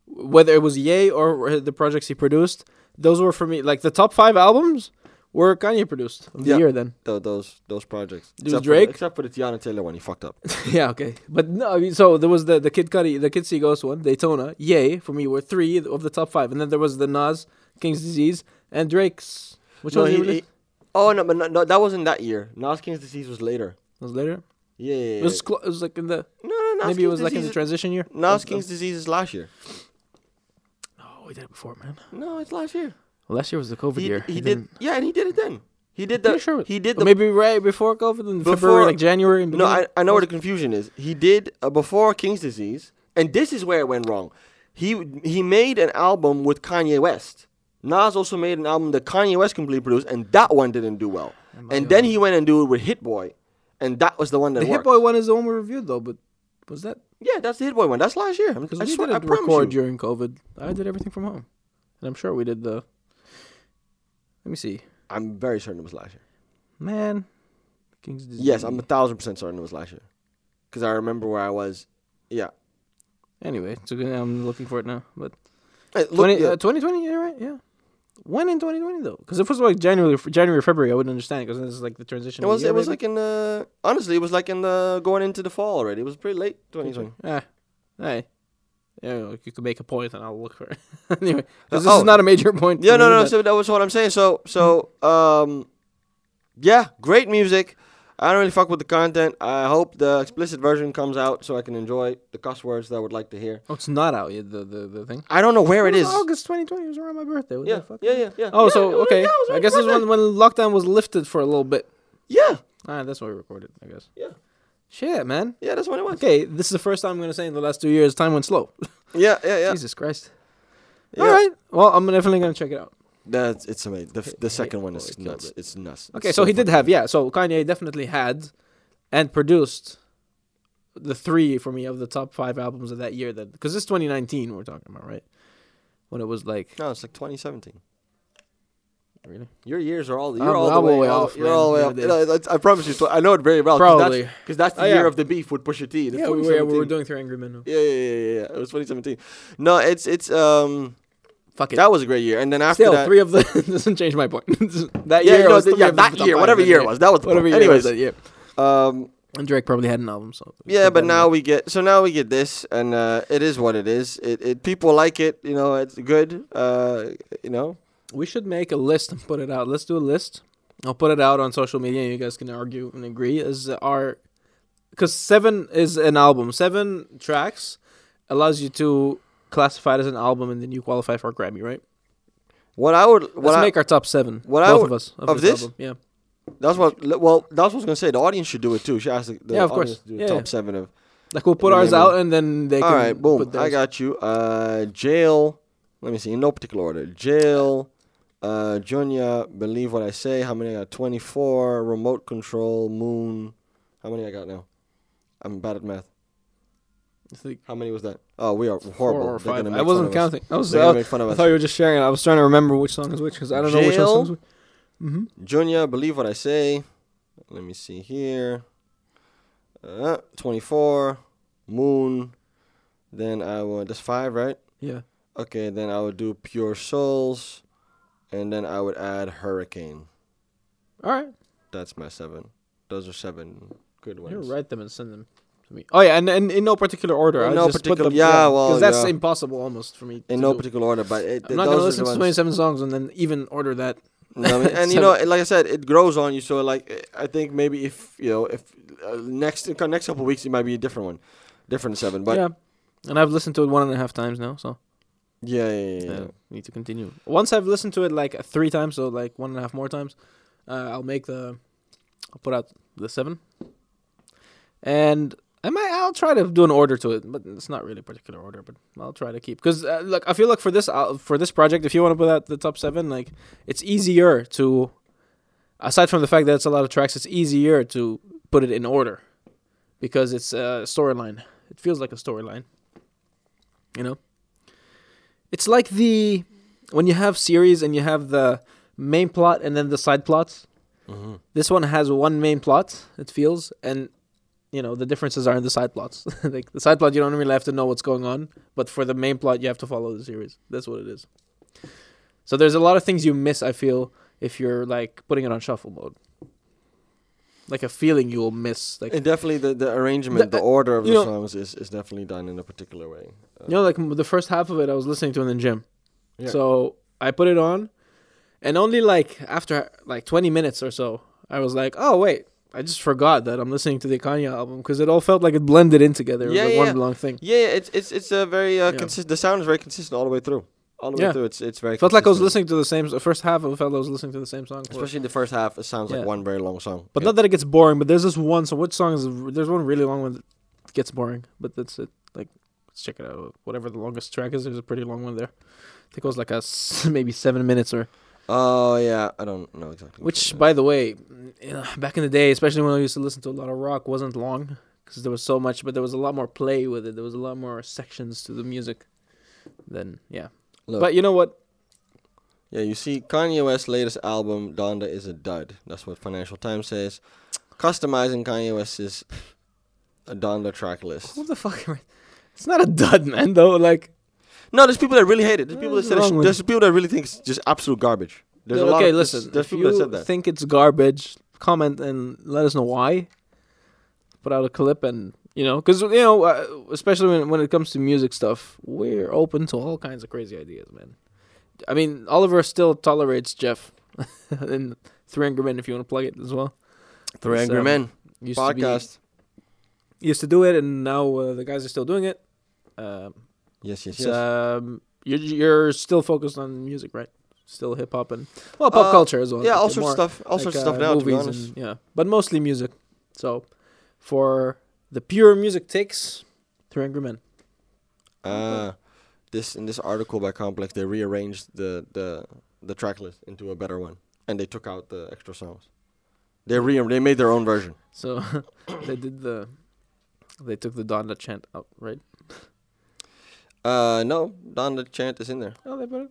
Whether it was Ye or the projects he produced, those were for me like the top five albums were Kanye produced of the yeah, year. Then th- those those projects. It was Drake, for, except for the Teyana Taylor one, he fucked up. Yeah, okay, but no. I mean, so there was the the Kid Cudi, the Kids See Ghosts one, Daytona, Ye for me were three of the top five, and then there was the Nas, King's Disease, and Drake's. Which no, one? He, he he, oh no, but no, no, that wasn't that year. Nas King's Disease was later. It was later. Yeah, yeah, yeah. It was cl- it was like in the no no no maybe King's it was like in the transition year. Nas King's Disease is last year. No, we did it before, man. No, it's last year. Well, last year was the COVID he, year. He, he did yeah, and he did it then. He did that. Sure he did the, maybe right before COVID in before, February, like January. And no, I I know where the confusion is. He did uh, before King's Disease, and this is where it went wrong. He he made an album with Kanye West. Nas also made an album that Kanye West completely produced, and that one didn't do well. And, and then he went and did it with Hit Boy. And that was the one that the worked. The Hit Boy one is the one we reviewed, though, but was that? Yeah, that's the Hit Boy one. That's last year. Because we swear, didn't I record you. During COVID. I did everything from home. And I'm sure we did the... Let me see. I'm very certain it was last year. man. King's Disease. Yes, I'm a thousand percent certain it was last year, because I remember where I was. Yeah. Anyway, so I'm looking for it now, but hey, look, twenty, yeah. uh, twenty twenty, yeah, right, yeah. When in twenty twenty though? Because if it was like January, January, February, I wouldn't understand it because this is like the transition. It was, year, it was maybe? like in the honestly, it was like in the going into the fall already. It was pretty late twenty twenty. Ah, hey, yeah, you could make a point, and I'll look for it anyway. Because this oh. is not a major point. Yeah, no, no, that. So that was what I'm saying. So, so, um, yeah, great music. I don't really fuck with the content. I hope the explicit version comes out so I can enjoy the cuss words that I would like to hear. Oh, it's not out yet, the, the, the thing? I don't know where it is. August twenty twenty, it was around my birthday. What yeah. the fuck? Yeah, yeah, yeah. Oh, yeah, so, okay. Yeah, I guess this is when, when lockdown was lifted for a little bit. Yeah. All right, that's what we recorded, I guess. Yeah. Shit, man. Yeah, that's what it was. Okay, this is the first time I'm going to say in the last two years, time went slow. yeah, yeah, yeah. Jesus Christ. Yeah. All right. Well, I'm definitely going to check it out. That's it's amazing. The, the second one is nuts. It. It's nuts. Okay, it's so, so he did have yeah. So Kanye definitely had, and produced, the three for me of the top five albums of that year. That because it's twenty nineteen we're talking about, right? When it was like no, it's like twenty seventeen. Really, your years are all you're I'm, all I'm the way, way off. off you're all the way off. I, I promise you, I know it very well. Probably because that's, that's the oh, yeah. year of the beef with Pusha T. Yeah, we were, we were doing Three Angry Men. Now. Yeah, yeah, yeah, yeah. It was twenty seventeen. No, it's it's um. Fuck it. That was a great year, and then after Still, that, three of the doesn't change my point. that yeah, year, no, was yeah, that year, whatever year it was, that was the whatever point. Year. Anyways, that year. Um, and Drake probably had an album, so yeah. But now we get so now we get this, and uh, it is what it is. It, it people like it, you know. It's good, uh, you know. We should make a list and put it out. Let's do a list. I'll put it out on social media, and you guys can argue and agree. Is our because seven is an album, seven tracks allows you to. Classified as an album, and then you qualify for a Grammy, right? What I would what let's I, make our top seven. What both I would, of us of, of this, this album. Yeah. That's what. Well, that's what I was gonna say. The audience should do it too. Should ask the, the yeah, of audience course. To do yeah, top yeah. seven of. Like we'll put ours maybe. Out, and then they. All can right, boom. Put I got you. Uh, jail. Let me see. In no particular order. Jail. Uh, Junior. Believe what I say. How many I got? twenty-four. Remote Control. Moon. How many I got now? I'm bad at math. Like how many was that? Oh, we are horrible. Four or five. I wasn't counting. I was. Uh, make fun of I us. Thought you were just sharing it. I was trying to remember which song is which because I don't Jail, know which song is which. Mm-hmm. Junior, believe what I say. Let me see here. Uh, twenty-four, Moon. Then I would. That's five, right? Yeah. Okay. Then I would do Pure Souls, and then I would add Hurricane. All right. That's my seven. Those are seven good ones. You write them and send them. Me. Oh yeah, and, and in no particular order. In I no just particular, them, yeah, yeah, well, because that's yeah. impossible almost for me. In to no do. Particular order, but it, I'm not gonna listen to twenty-seven songs and then even order that. No, I mean, and you know, like I said, it grows on you. So like, I think maybe if you know, if uh, next next couple of weeks it might be a different one, different seven. But yeah, and I've listened to it one and a half times now, so yeah, yeah, yeah. yeah. I need to continue. Once I've listened to it like three times, so like one and a half more times, uh, I'll make the, I'll put out the seven, and. I might, I'll try to do an order to it, but it's not really a particular order, but I'll try to keep. Because, uh, look, I feel like for this uh, for this project, if you want to put out the top seven, like it's easier to, aside from the fact that it's a lot of tracks, it's easier to put it in order because it's a storyline. It feels like a storyline, you know? It's like the, when you have series and you have the main plot and then the side plots, mm-hmm. This one has one main plot, it feels, and... You know, the differences are in the side plots. Like the side plot, you don't really have to know what's going on. But for the main plot, you have to follow the series. That's what it is. So there's a lot of things you miss, I feel, if you're, like, putting it on shuffle mode. Like a feeling you will miss. Like, and definitely the, the arrangement, the, the order of the know, songs is, is definitely done in a particular way. Uh, you know, like the first half of it, I was listening to in the gym. Yeah. So I put it on. And only, like, after, like, twenty minutes or so, I was like, oh, wait. I just forgot that I'm listening to the Kanye album because it all felt like it blended in together. Yeah, it was yeah, one yeah. long thing. Yeah, yeah, it's it's it's a very uh, yeah. consistent. The sound is very consistent all the way through. All the yeah. way through, it's it's very. Felt consistent. Like I was listening to the same. The first half, it felt like I was listening to the same song. Especially the first half, it sounds yeah. like one very long song. But yeah. not that it gets boring. But there's this one. So which song is there's one really long one that gets boring. But that's it. Like let's check it out. Whatever the longest track is, there's a pretty long one there. I think it was like a maybe seven minutes or. Oh, yeah. I don't know exactly. Which, by the way, you know, back in the day, especially when I used to listen to a lot of rock, wasn't long because there was so much, but there was a lot more play with it. There was a lot more sections to the music than, yeah. Look, but you know what? Yeah, you see, Kanye West's latest album, Donda, is a dud. That's what Financial Times says. Customizing Kanye West's Donda track list. What the fuck? It's not a dud, man, though. Like, no, there's people that really hate it. There's people that said it, there's people that really think it's just absolute garbage. There's no, a lot okay, of, listen. There's, there's if people you that said that. Think it's garbage, comment and let us know why. Put out a clip and, you know, because, you know, uh, especially when, when it comes to music stuff, we're open to all kinds of crazy ideas, man. I mean, Oliver still tolerates Jeff in Three Angry Men, if you want to plug it as well. Three Angry um, Men used podcast. To be, used to do it, and now uh, the guys are still doing it. Um, yes, yes, yes. Um, you're, you're still focused on music, right? Still hip hop and well, pop uh, culture as well. Yeah, all sorts of stuff. All like, sorts of uh, stuff now, to be honest. And, yeah, but mostly music. So, for the pure music takes, Three Angry Men. Uh This in this article by Complex, they rearranged the, the the track list into a better one, and they took out the extra songs. They re they made their own version. So they did the they took the Donda chant out, right? Uh no, Donda chant is in there. Oh, they put it.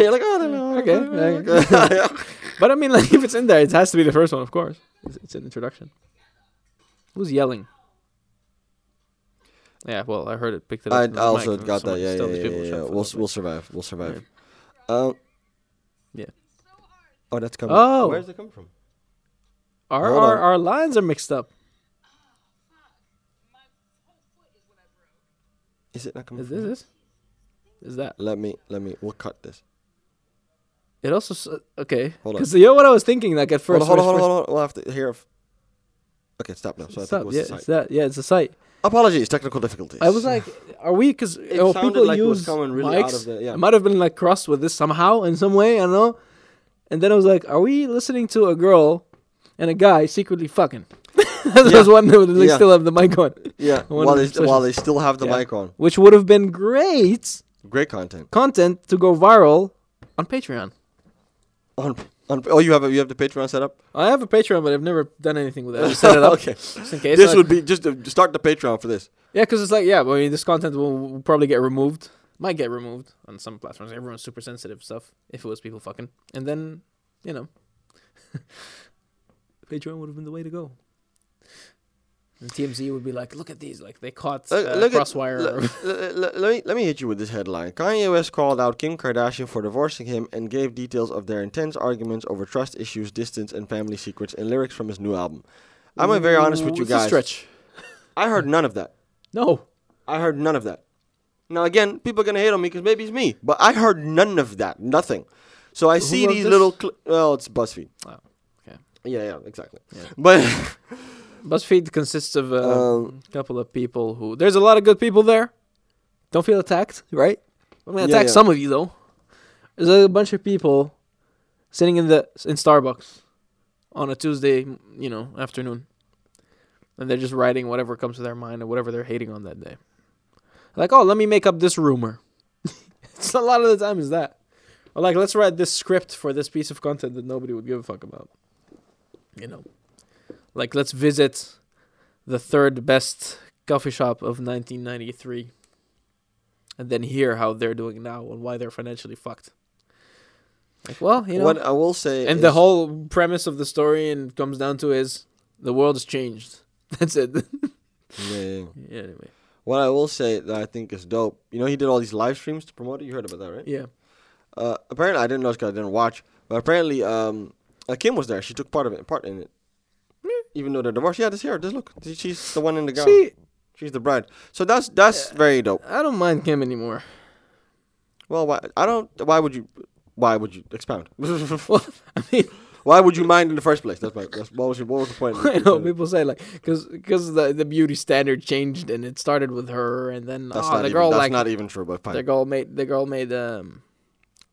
You're like, oh, they okay. Put it. Okay. Yeah. But I mean, like, if it's in there, it has to be the first one, of course. It's, it's an introduction. Who's yelling? Yeah, well, I heard it. Picked it up. I the also mic, got that. Yeah, yeah, yeah. yeah, yeah. We'll we'll survive. We'll survive. Yeah. Um, yeah. Oh, that's coming. Oh, where's it coming from? Our our, our lines are mixed up. Is it not coming? Is from this? It? Is that? Let me let me. We'll cut this. It also okay. Hold on. Because you know what I was thinking. Like at first. Hold on, hold on, hold on. We'll have to hear. If... Okay, stop now. So stop. I think it was yeah, the site. It's that. Yeah, it's a site. Apologies, technical difficulties. I was like, are we, because oh, people like use really mics, out of the, yeah. It might have been like crossed with this somehow, in some way, I don't know. And then I was like, are we listening to a girl and a guy secretly fucking? I was yeah. wondering, do they yeah. still have the mic on? Yeah, while they, st- while they still have the yeah. mic on. Which would have been great. Great content. Content to go viral on Patreon. On On, oh, you have a, you have the Patreon set up? I have a Patreon, but I've never done anything with it. I just set it up. Okay. Just in case. This like, would be just to start the Patreon for this. Yeah, because it's like, yeah, well, I mean, this content will, will probably get removed. Might get removed on some platforms. Everyone's super sensitive stuff if it was people fucking. And then, you know, Patreon would have been the way to go. And T M Z would be like, look at these. Like, they caught uh, uh, Crosswire. At, l- l- l- let, me, let me hit you with this headline. Kanye West called out Kim Kardashian for divorcing him and gave details of their intense arguments over trust issues, distance, and family secrets in lyrics from his new album. I'm going to be very honest with you guys. Stretch. I heard none of that. No. I heard none of that. Now, again, people are going to hate on me because maybe it's me. But I heard none of that. Nothing. So I Who see these this? little... Cl- well, it's BuzzFeed. Oh, okay. Yeah, yeah, exactly. Yeah. But... BuzzFeed consists of a um, couple of people who... There's a lot of good people there. Don't feel attacked, right? I'm going to yeah, attack yeah. some of you, though. There's a bunch of people sitting in the in Starbucks on a Tuesday, you know, afternoon. And they're just writing whatever comes to their mind or whatever they're hating on that day. Like, oh, let me make up this rumor. It's a lot of the time is that. Or like, let's write this script for this piece of content that nobody would give a fuck about. You know? Like, let's visit the third best coffee shop of nineteen ninety-three and then hear how they're doing now and why they're financially fucked. Like, well, you know. What I will say And is the whole premise of the story and comes down to is the world has changed. That's it. yeah, yeah. yeah, anyway. What I will say that I think is dope, you know, he did all these live streams to promote it. You heard about that, right? Yeah. Uh, apparently, I didn't know because I didn't watch, but apparently um, Kim was there. She took part of it, part in it. Even though they're divorced, yeah, this here, just look, she's the one in the gown. She, she's the bride. So that's that's yeah, very dope. I don't mind Kim anymore. Well, why? I don't. Why would you? Why would you expound? Well, I mean, why would you mind in the first place? That's my. That's, what was your, what was the point? I know people say like because because the, the beauty standard changed and it started with her and then that's oh, not the even, girl that's like not even true, but fine. The girl made the girl made um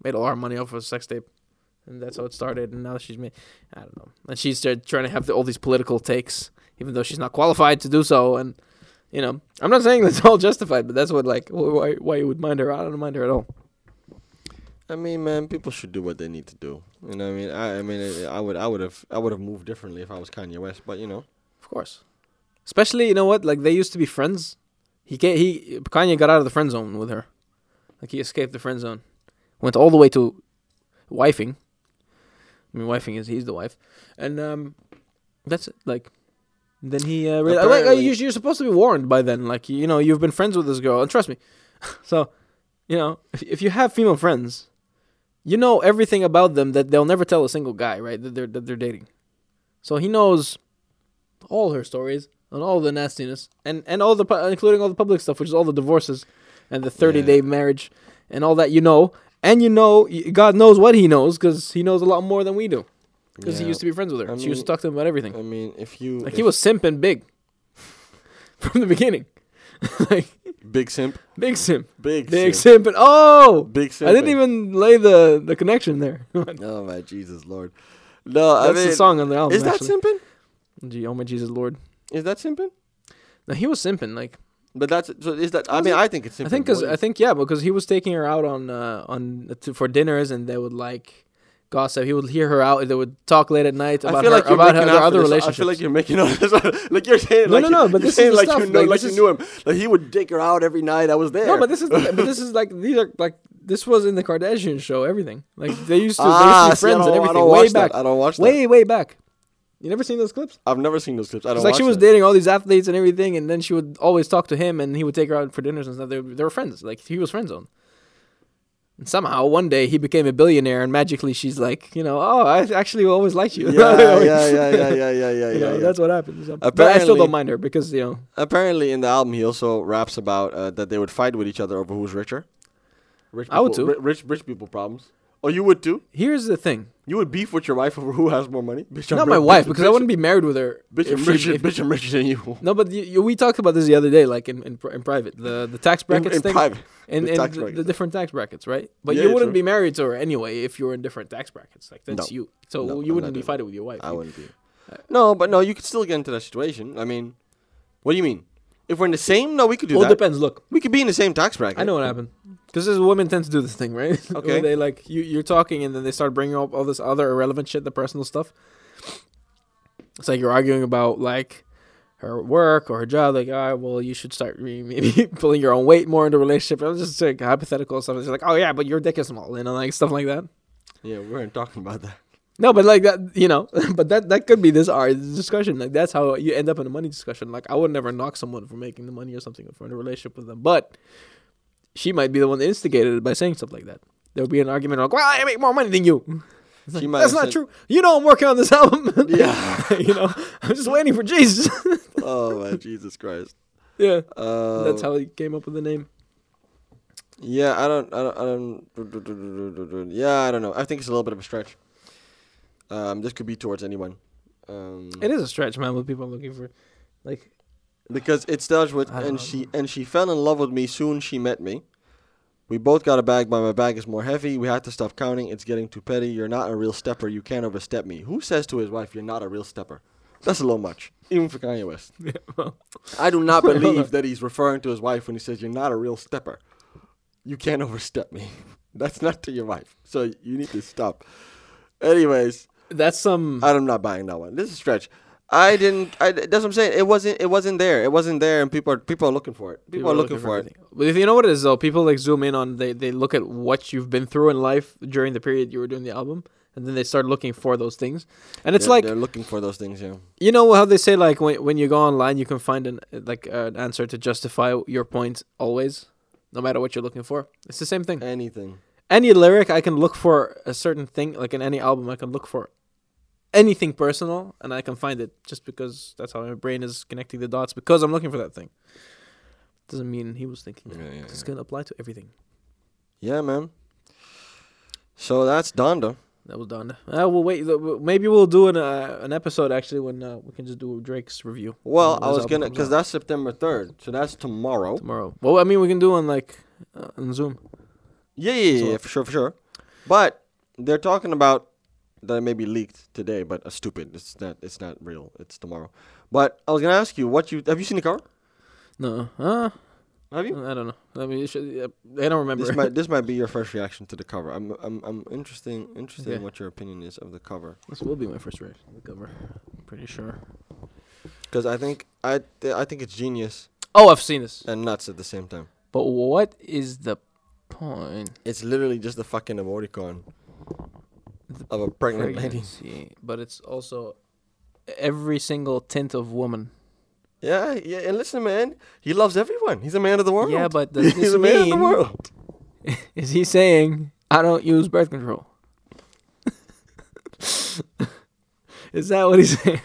made a lot of money off of a sex tape. And that's how it started. And now she's made, I don't know. And she's trying to have the, all these political takes, even though she's not qualified to do so. And, you know, I'm not saying that's all justified, but that's what, like, why, why you would mind her. I don't mind her at all. I mean, man, people should do what they need to do. You know what I mean? I, I mean, I would I would have I would have moved differently if I was Kanye West, but, you know. Of course. Especially, you know what? Like, they used to be friends. He can't, he Kanye got out of the friend zone with her. Like, he escaped the friend zone. Went all the way to... wifing. I mean, wifing is he's the wife, and um, that's it. Like, then he uh, realized, like, you, you're supposed to be warned by then. Like, you know, you've been friends with this girl, and trust me. So, you know, if, if you have female friends, you know everything about them that they'll never tell a single guy, right? That they're that they're dating. So he knows all her stories and all the nastiness, and and all the including all the public stuff, which is all the divorces and the thirty-day yeah. marriage and all that. You know. And you know, God knows what he knows, because he knows a lot more than we do. Because yeah. he used to be friends with her. I she mean, used to talk to him about everything. I mean, if you... Like, if he was simping big. From the beginning. Like, big simp? Big simp. Big, big simp. simp. Oh! Big simp. I didn't even lay the, the connection there. Oh, my Jesus, Lord. No, I That's mean, the song on the album, Is actually. that simping? Gee, oh, my Jesus, Lord. Is that simping? No, he was simping, like... But that's so. Is that? I mean, it? I think it's. I think because I think yeah, because he was taking her out on uh, on to, for dinners, and they would like gossip. He would hear her out. They would talk late at night about her, like about her other relationships. I feel like you're making all this. Like you're saying, no, like no, no. You, but this is like stuff. you know, like, like you is, knew him. Like he would take her out every night. I was there. No, but this is. But this is like these are like this was in the Kardashian show. Everything like they used to. Ah, they used to be friends see, and everything. Way watch back. That. I don't watch that. Way way back. You never seen those clips? I've never seen those clips. I don't. It's like watch she was that. dating all these athletes and everything, and then she would always talk to him, and he would take her out for dinners and stuff. They were, they were friends. Like he was friend zoned. And somehow one day he became a billionaire, and magically she's like, you know, oh, I actually always liked you. Yeah, yeah, yeah, yeah, yeah, yeah, yeah, you know, yeah. That's what happens. But I still don't mind her because you know. Apparently, in the album, he also raps about uh, that they would fight with each other over who's richer. Rich people, I would too. Ri- rich, rich people problems. Oh, you would too? Here's the thing. You would beef with your wife over who has more money? Bitch, Not I'm my rich, wife, bitch, because bitch, I wouldn't be married with her. Bitch, I'm richer, if, bitch, I'm richer than you. No, but you, you, we talked about this the other day, like in, in, in private. The the tax brackets in, in thing. Private. In, the, in tax the, brackets. the different tax brackets, right? But yeah, you wouldn't true. be married to her anyway if you were in different tax brackets. Like, that's no. you. So no, you wouldn't be fighting with your wife. I wouldn't be. Uh, no, but no, you could still get into that situation. I mean, what do you mean? If we're in the same, no, we could do well, that. Well, it depends. Look. We could be in the same tax bracket. I know what happened. Because women tend to do this thing, right? Okay. They like, you, you're talking and then they start bringing up all this other irrelevant shit, the personal stuff. It's like you're arguing about like her work or her job. Like, all right, well, you should start maybe pulling your own weight more into a relationship. I'm just like hypothetical stuff. It's like, oh yeah, but your dick is small. You know, like stuff like that. Yeah, we weren't talking about that. No, but like that, you know, but that, that could be this art discussion. Like that's how you end up in a money discussion. Like I would never knock someone for making the money or something or for in a relationship with them. But she might be the one that instigated it by saying stuff like that. There would be an argument like, well, I make more money than you. Like, might that's not said, true. You know I'm working on this album. Yeah. You know, I'm just waiting for Jesus. Oh, my Jesus Christ. Yeah. Um, that's how he came up with the name. Yeah, I don't, I don't, I don't, yeah, I don't know. I think it's a little bit of a stretch. Um, this could be towards anyone. Um, it is a stretch, man. What people are looking for, like, because it starts with and know. she and she fell in love with me soon. She met me. We both got a bag, but my bag is more heavy. We had to stop counting. It's getting too petty. You're not a real stepper. You can't overstep me. Who says to his wife, "You're not a real stepper"? That's a little much, even for Kanye West. Yeah, well. I do not believe that he's referring to his wife when he says, "You're not a real stepper. You can't overstep me." That's not to your wife. So you need to stop. Anyways. That's some. I'm not buying that one. This is a stretch. I didn't. I, that's what I'm saying. It wasn't. It wasn't there. It wasn't there, and people are people are looking for it. People, people are looking, looking for, for it. But if you know what it is, though, people like zoom in on. They they look at what you've been through in life during the period you were doing the album, and then they start looking for those things. And it's they're, like they're looking for those things. Yeah. You know how they say like when when you go online, you can find an like uh, an answer to justify your point always, no matter what you're looking for. It's the same thing. Anything. Any lyric, I can look for a certain thing. Like in any album, I can look for anything personal, and I can find it just because that's how my brain is connecting the dots because I'm looking for that thing. Doesn't mean he was thinking yeah, that. Yeah, it's yeah. going to apply to everything. Yeah, man. So that's Donda. That was Donda. Uh, we'll wait. Maybe we'll do an uh, an episode, actually, when uh, we can just do Drake's review. Well, I was going to, because that's September third. So that's tomorrow. Tomorrow. Well, I mean, we can do on, like, uh, on Zoom. Yeah, yeah, yeah, yeah, for sure, for sure. But they're talking about that it may be leaked today, but uh, stupid. It's not. It's not real. It's tomorrow. But I was gonna ask you, what you have you seen the cover? No. Uh, have you? I don't know. I mean, you should, uh, I don't remember. This might this might be your first reaction to the cover. I'm I'm I'm interesting interested okay. in what your opinion is of the cover. This will be my first reaction to the cover. I'm pretty sure. Because I think I th- I think it's genius. Oh, I've seen this. And nuts at the same time. But what is the point? It's literally just the fucking emoticon of a pregnant lady. But it's also every single tint of woman. Yeah, yeah, and listen, man, he loves everyone. He's a man of the world. Yeah, but does this he's a man mean, of the world. Is he saying I don't use birth control? Is that what he's saying?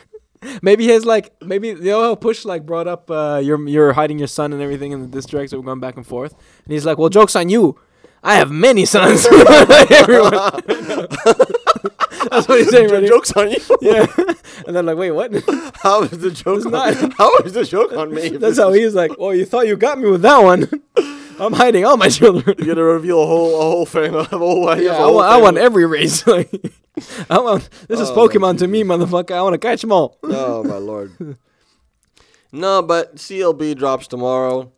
Maybe he's like, maybe you know, Push like brought up uh, you're you're hiding your son and everything in the district, so we're going back and forth, and he's like, well, joke's on you. I have many sons. Everyone. That's what he's saying, right? Joke's on you. Yeah. And then like, wait, what? How is the joke on me? How is the joke on me? That's how he's like, well, you thought you got me with that one. I'm hiding all my children. You're gonna reveal a whole a whole family. A whole, yeah, a whole I, want, family. I want every race. Like, I want this is oh, Pokemon to me, motherfucker. I want to catch them all. Oh my lord. No, but C L B drops tomorrow.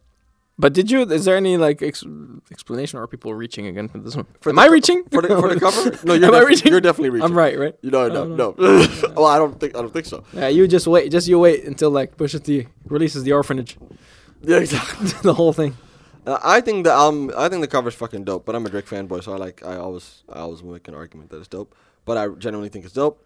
But did you? Is there any like ex- explanation, or are people reaching again for this one? For Am I co- reaching for the, for the cover? No, you're Am def- I reaching? You're definitely reaching. I'm right, right? You know, no, no. no. Well, I don't think I don't think so. Yeah, you just wait. Just you wait until like Pusha T releases The Orphanage. Yeah, exactly. The whole thing. Uh, I think the album, I think the cover's fucking dope. But I'm a Drake fanboy, so I like. I always, I always make an argument that it's dope. But I genuinely think it's dope.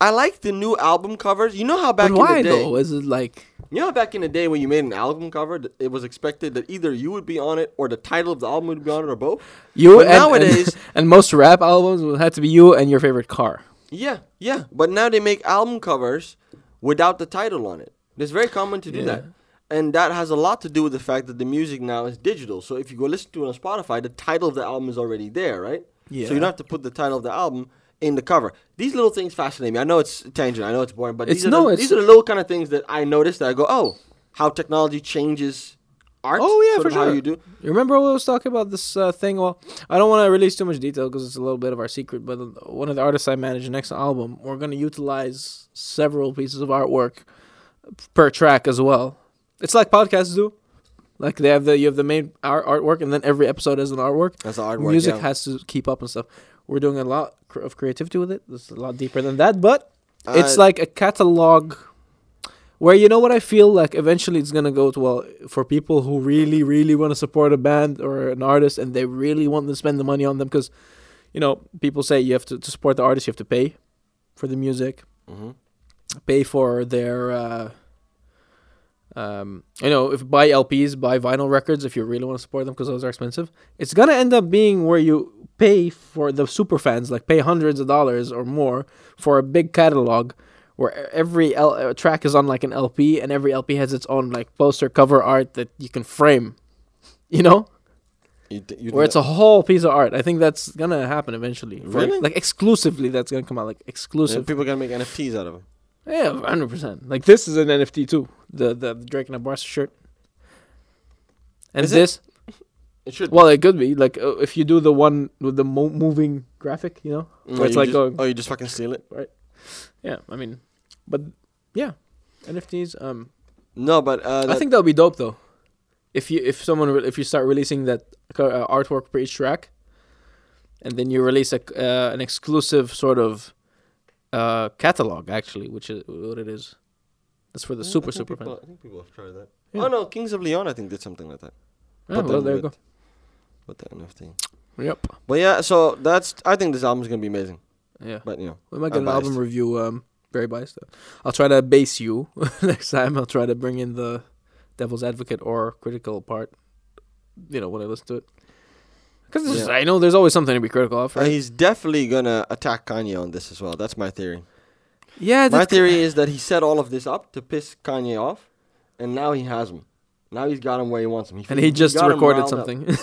I like the new album covers. You know how back but why, in the day, though? Is it like you know how back in the day when you made an album cover, it was expected that either you would be on it or the title of the album would be on it or both. You but and, nowadays and, and most rap albums will have to be you and your favorite car. Yeah, yeah. But now they make album covers without the title on it. It's very common to do yeah. that, and that has a lot to do with the fact that the music now is digital. So if you go listen to it on Spotify, the title of the album is already there, right? Yeah. So you don't have to put the title of the album in the cover. These little things fascinate me. I know it's tangent. I know it's boring, but it's these, are no, the, these are the little kind of things that I notice that I go, oh, how technology changes art. Oh, yeah, for sure. How you do. You remember when I was talking about this uh, thing? Well, I don't want to release too much detail because it's a little bit of our secret, but one of the artists I manage, the next album, we're going to utilize several pieces of artwork per track as well. It's like podcasts do. Like they have the you have the main art artwork, and then every episode has an artwork. That's the artwork, Music yeah. has to keep up and stuff. We're doing a lot of creativity with it. It's a lot deeper than that, but uh, it's like a catalog where, you know what I feel like eventually it's going to go to, well, for people who really, really want to support a band or an artist and they really want to spend the money on them because, you know, people say you have to, to support the artist, you have to pay for the music, mm-hmm. pay for their, uh, um, you know, if buy L Ps, buy vinyl records if you really want to support them because those are expensive. It's going to end up being where you pay for the super fans, like pay hundreds of dollars or more for a big catalog where every L- track is on like an L P and every L P has its own like poster cover art that you can frame, you know, you d- you where it's that. a whole piece of art. I think that's gonna happen eventually. Really? For, like exclusively, that's gonna come out like exclusive. And people are gonna make N F Ts out of it. Yeah, one hundred percent. Like this is an N F T too. The the, the Drake and a Barca shirt. And is this. It? It should. Well, it could be like uh, if you do the one with the mo- moving graphic, you know, mm, where it's like just, going. Oh, you just fucking steal it, right? Yeah, I mean, but yeah, N F Ts. Um, no, but uh, I think that'll be dope though. If you if someone re- if you start releasing that uh, artwork for each track, and then you release a uh, an exclusive sort of uh, catalog, actually, which is what it is. That's for the I super think super. People, I think people have tried that. Yeah. Oh no, Kings of Leon, I think did something like that. Yeah, well, there you go. With the N F T. Yep. But yeah, so that's. I think this album is gonna be amazing. Yeah. But you know, we might get I'm an biased. album review. Um, very biased. Though. I'll try to base you next time. I'll try to bring in the devil's advocate or critical part. You know, when I listen to it, because yeah. I know there's always something to be critical of. Right? Uh, he's definitely gonna attack Kanye on this as well. That's my theory. Yeah. My theory c- is that he set all of this up to piss Kanye off, and now he has him. Now he's got him where he wants him. He and he just he recorded something.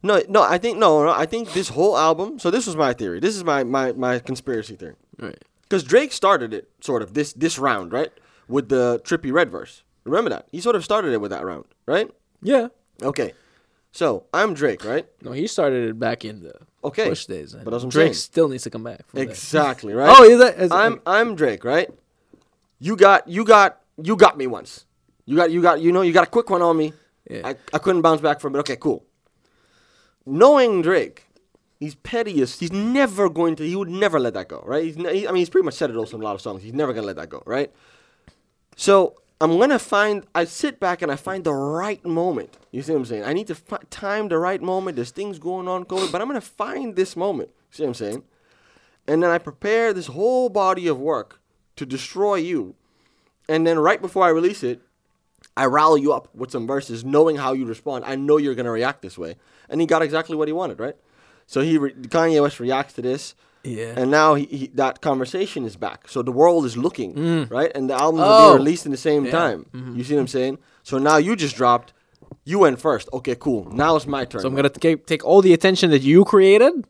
No, no, I think no, no, I think this whole album. So this was my theory. This is my my, my conspiracy theory. Right. Because Drake started it sort of this this round, right, with the Trippie Redd verse. Remember that he sort of started it with that round, right? Yeah. Okay. So I'm Drake, right? No, he started it back in the okay. Push days. But Drake saying. still needs to come back. Exactly that. Right. Oh, is that? Is I'm like, I'm Drake, right? You got you got you got me once. You got you got you know you got a quick one on me. Yeah. I I couldn't bounce back from it. Okay, cool. Knowing Drake, he's pettiest. He's never going to. He would never let that go, right? He's ne- he, I mean, he's pretty much said it also in a lot of songs. He's never gonna let that go, right? So I'm gonna find. I sit back and I find the right moment. You see what I'm saying? I need to fi- time the right moment. There's things going on, COVID, but I'm gonna find this moment. See what I'm saying? And then I prepare this whole body of work to destroy you. And then right before I release it, I rally you up with some verses, knowing how you respond. I know you're going to react this way. And he got exactly what he wanted, right? So he re- Kanye West reacts to this. Yeah. And now he, he, that conversation is back. So the world is looking, mm. right? And the albums oh. will be released in the same yeah. time. Mm-hmm. You see what I'm saying? So now you just dropped. You went first. Okay, cool. Now it's my turn. So I'm going to take all the attention that you created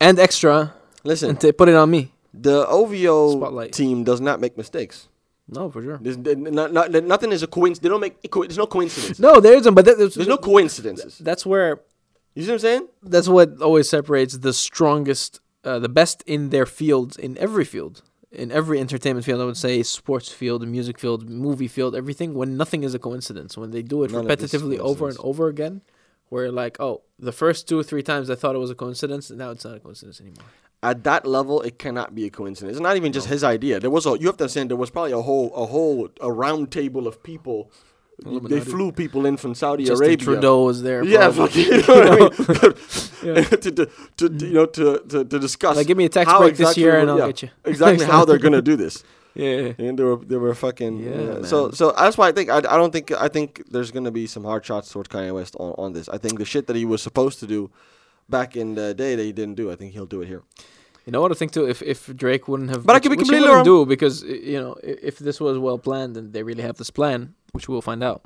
and extra. Listen, and t- put it on me. The O V O Spotlight. Team does not make mistakes. No, for sure. There's, there, not, not, nothing is a coincidence. They don't make. Co- there's no coincidence. No, there isn't. But that, there's, there's no coincidences. Th- that's where. You see what I'm saying? That's what always separates the strongest, uh, the best in their fields, in every field, in every entertainment field. I would say sports field, music field, movie field, everything. When nothing is a coincidence, when they do it None repetitively over and over again, where like, oh, the first two or three times I thought it was a coincidence, and now it's not a coincidence anymore. At that level, it cannot be a coincidence. It's not even just no. his idea. There was a, you have to understand, there was probably a whole, a whole, a round table of people. Illuminati. They flew people in from Saudi Justin Arabia. Trudeau was there. Yeah, fucking, you know what I mean? yeah. to, to, to, you know, to, to, to discuss. Like, give me a tax break exactly this year and I'll yeah, get you. Exactly how they're going to do this. Yeah. And they were, they were fucking, yeah. yeah. So, so that's why I think, I, I don't think, I think there's going to be some hard shots towards Kanye West on, on this. I think the shit that he was supposed to do back in the day that he didn't do, I think he'll do it here. You know what I think too? If if Drake wouldn't have, but which, I could be completely wrong. Do because you know if this was well planned and they really have this plan, which we'll find out.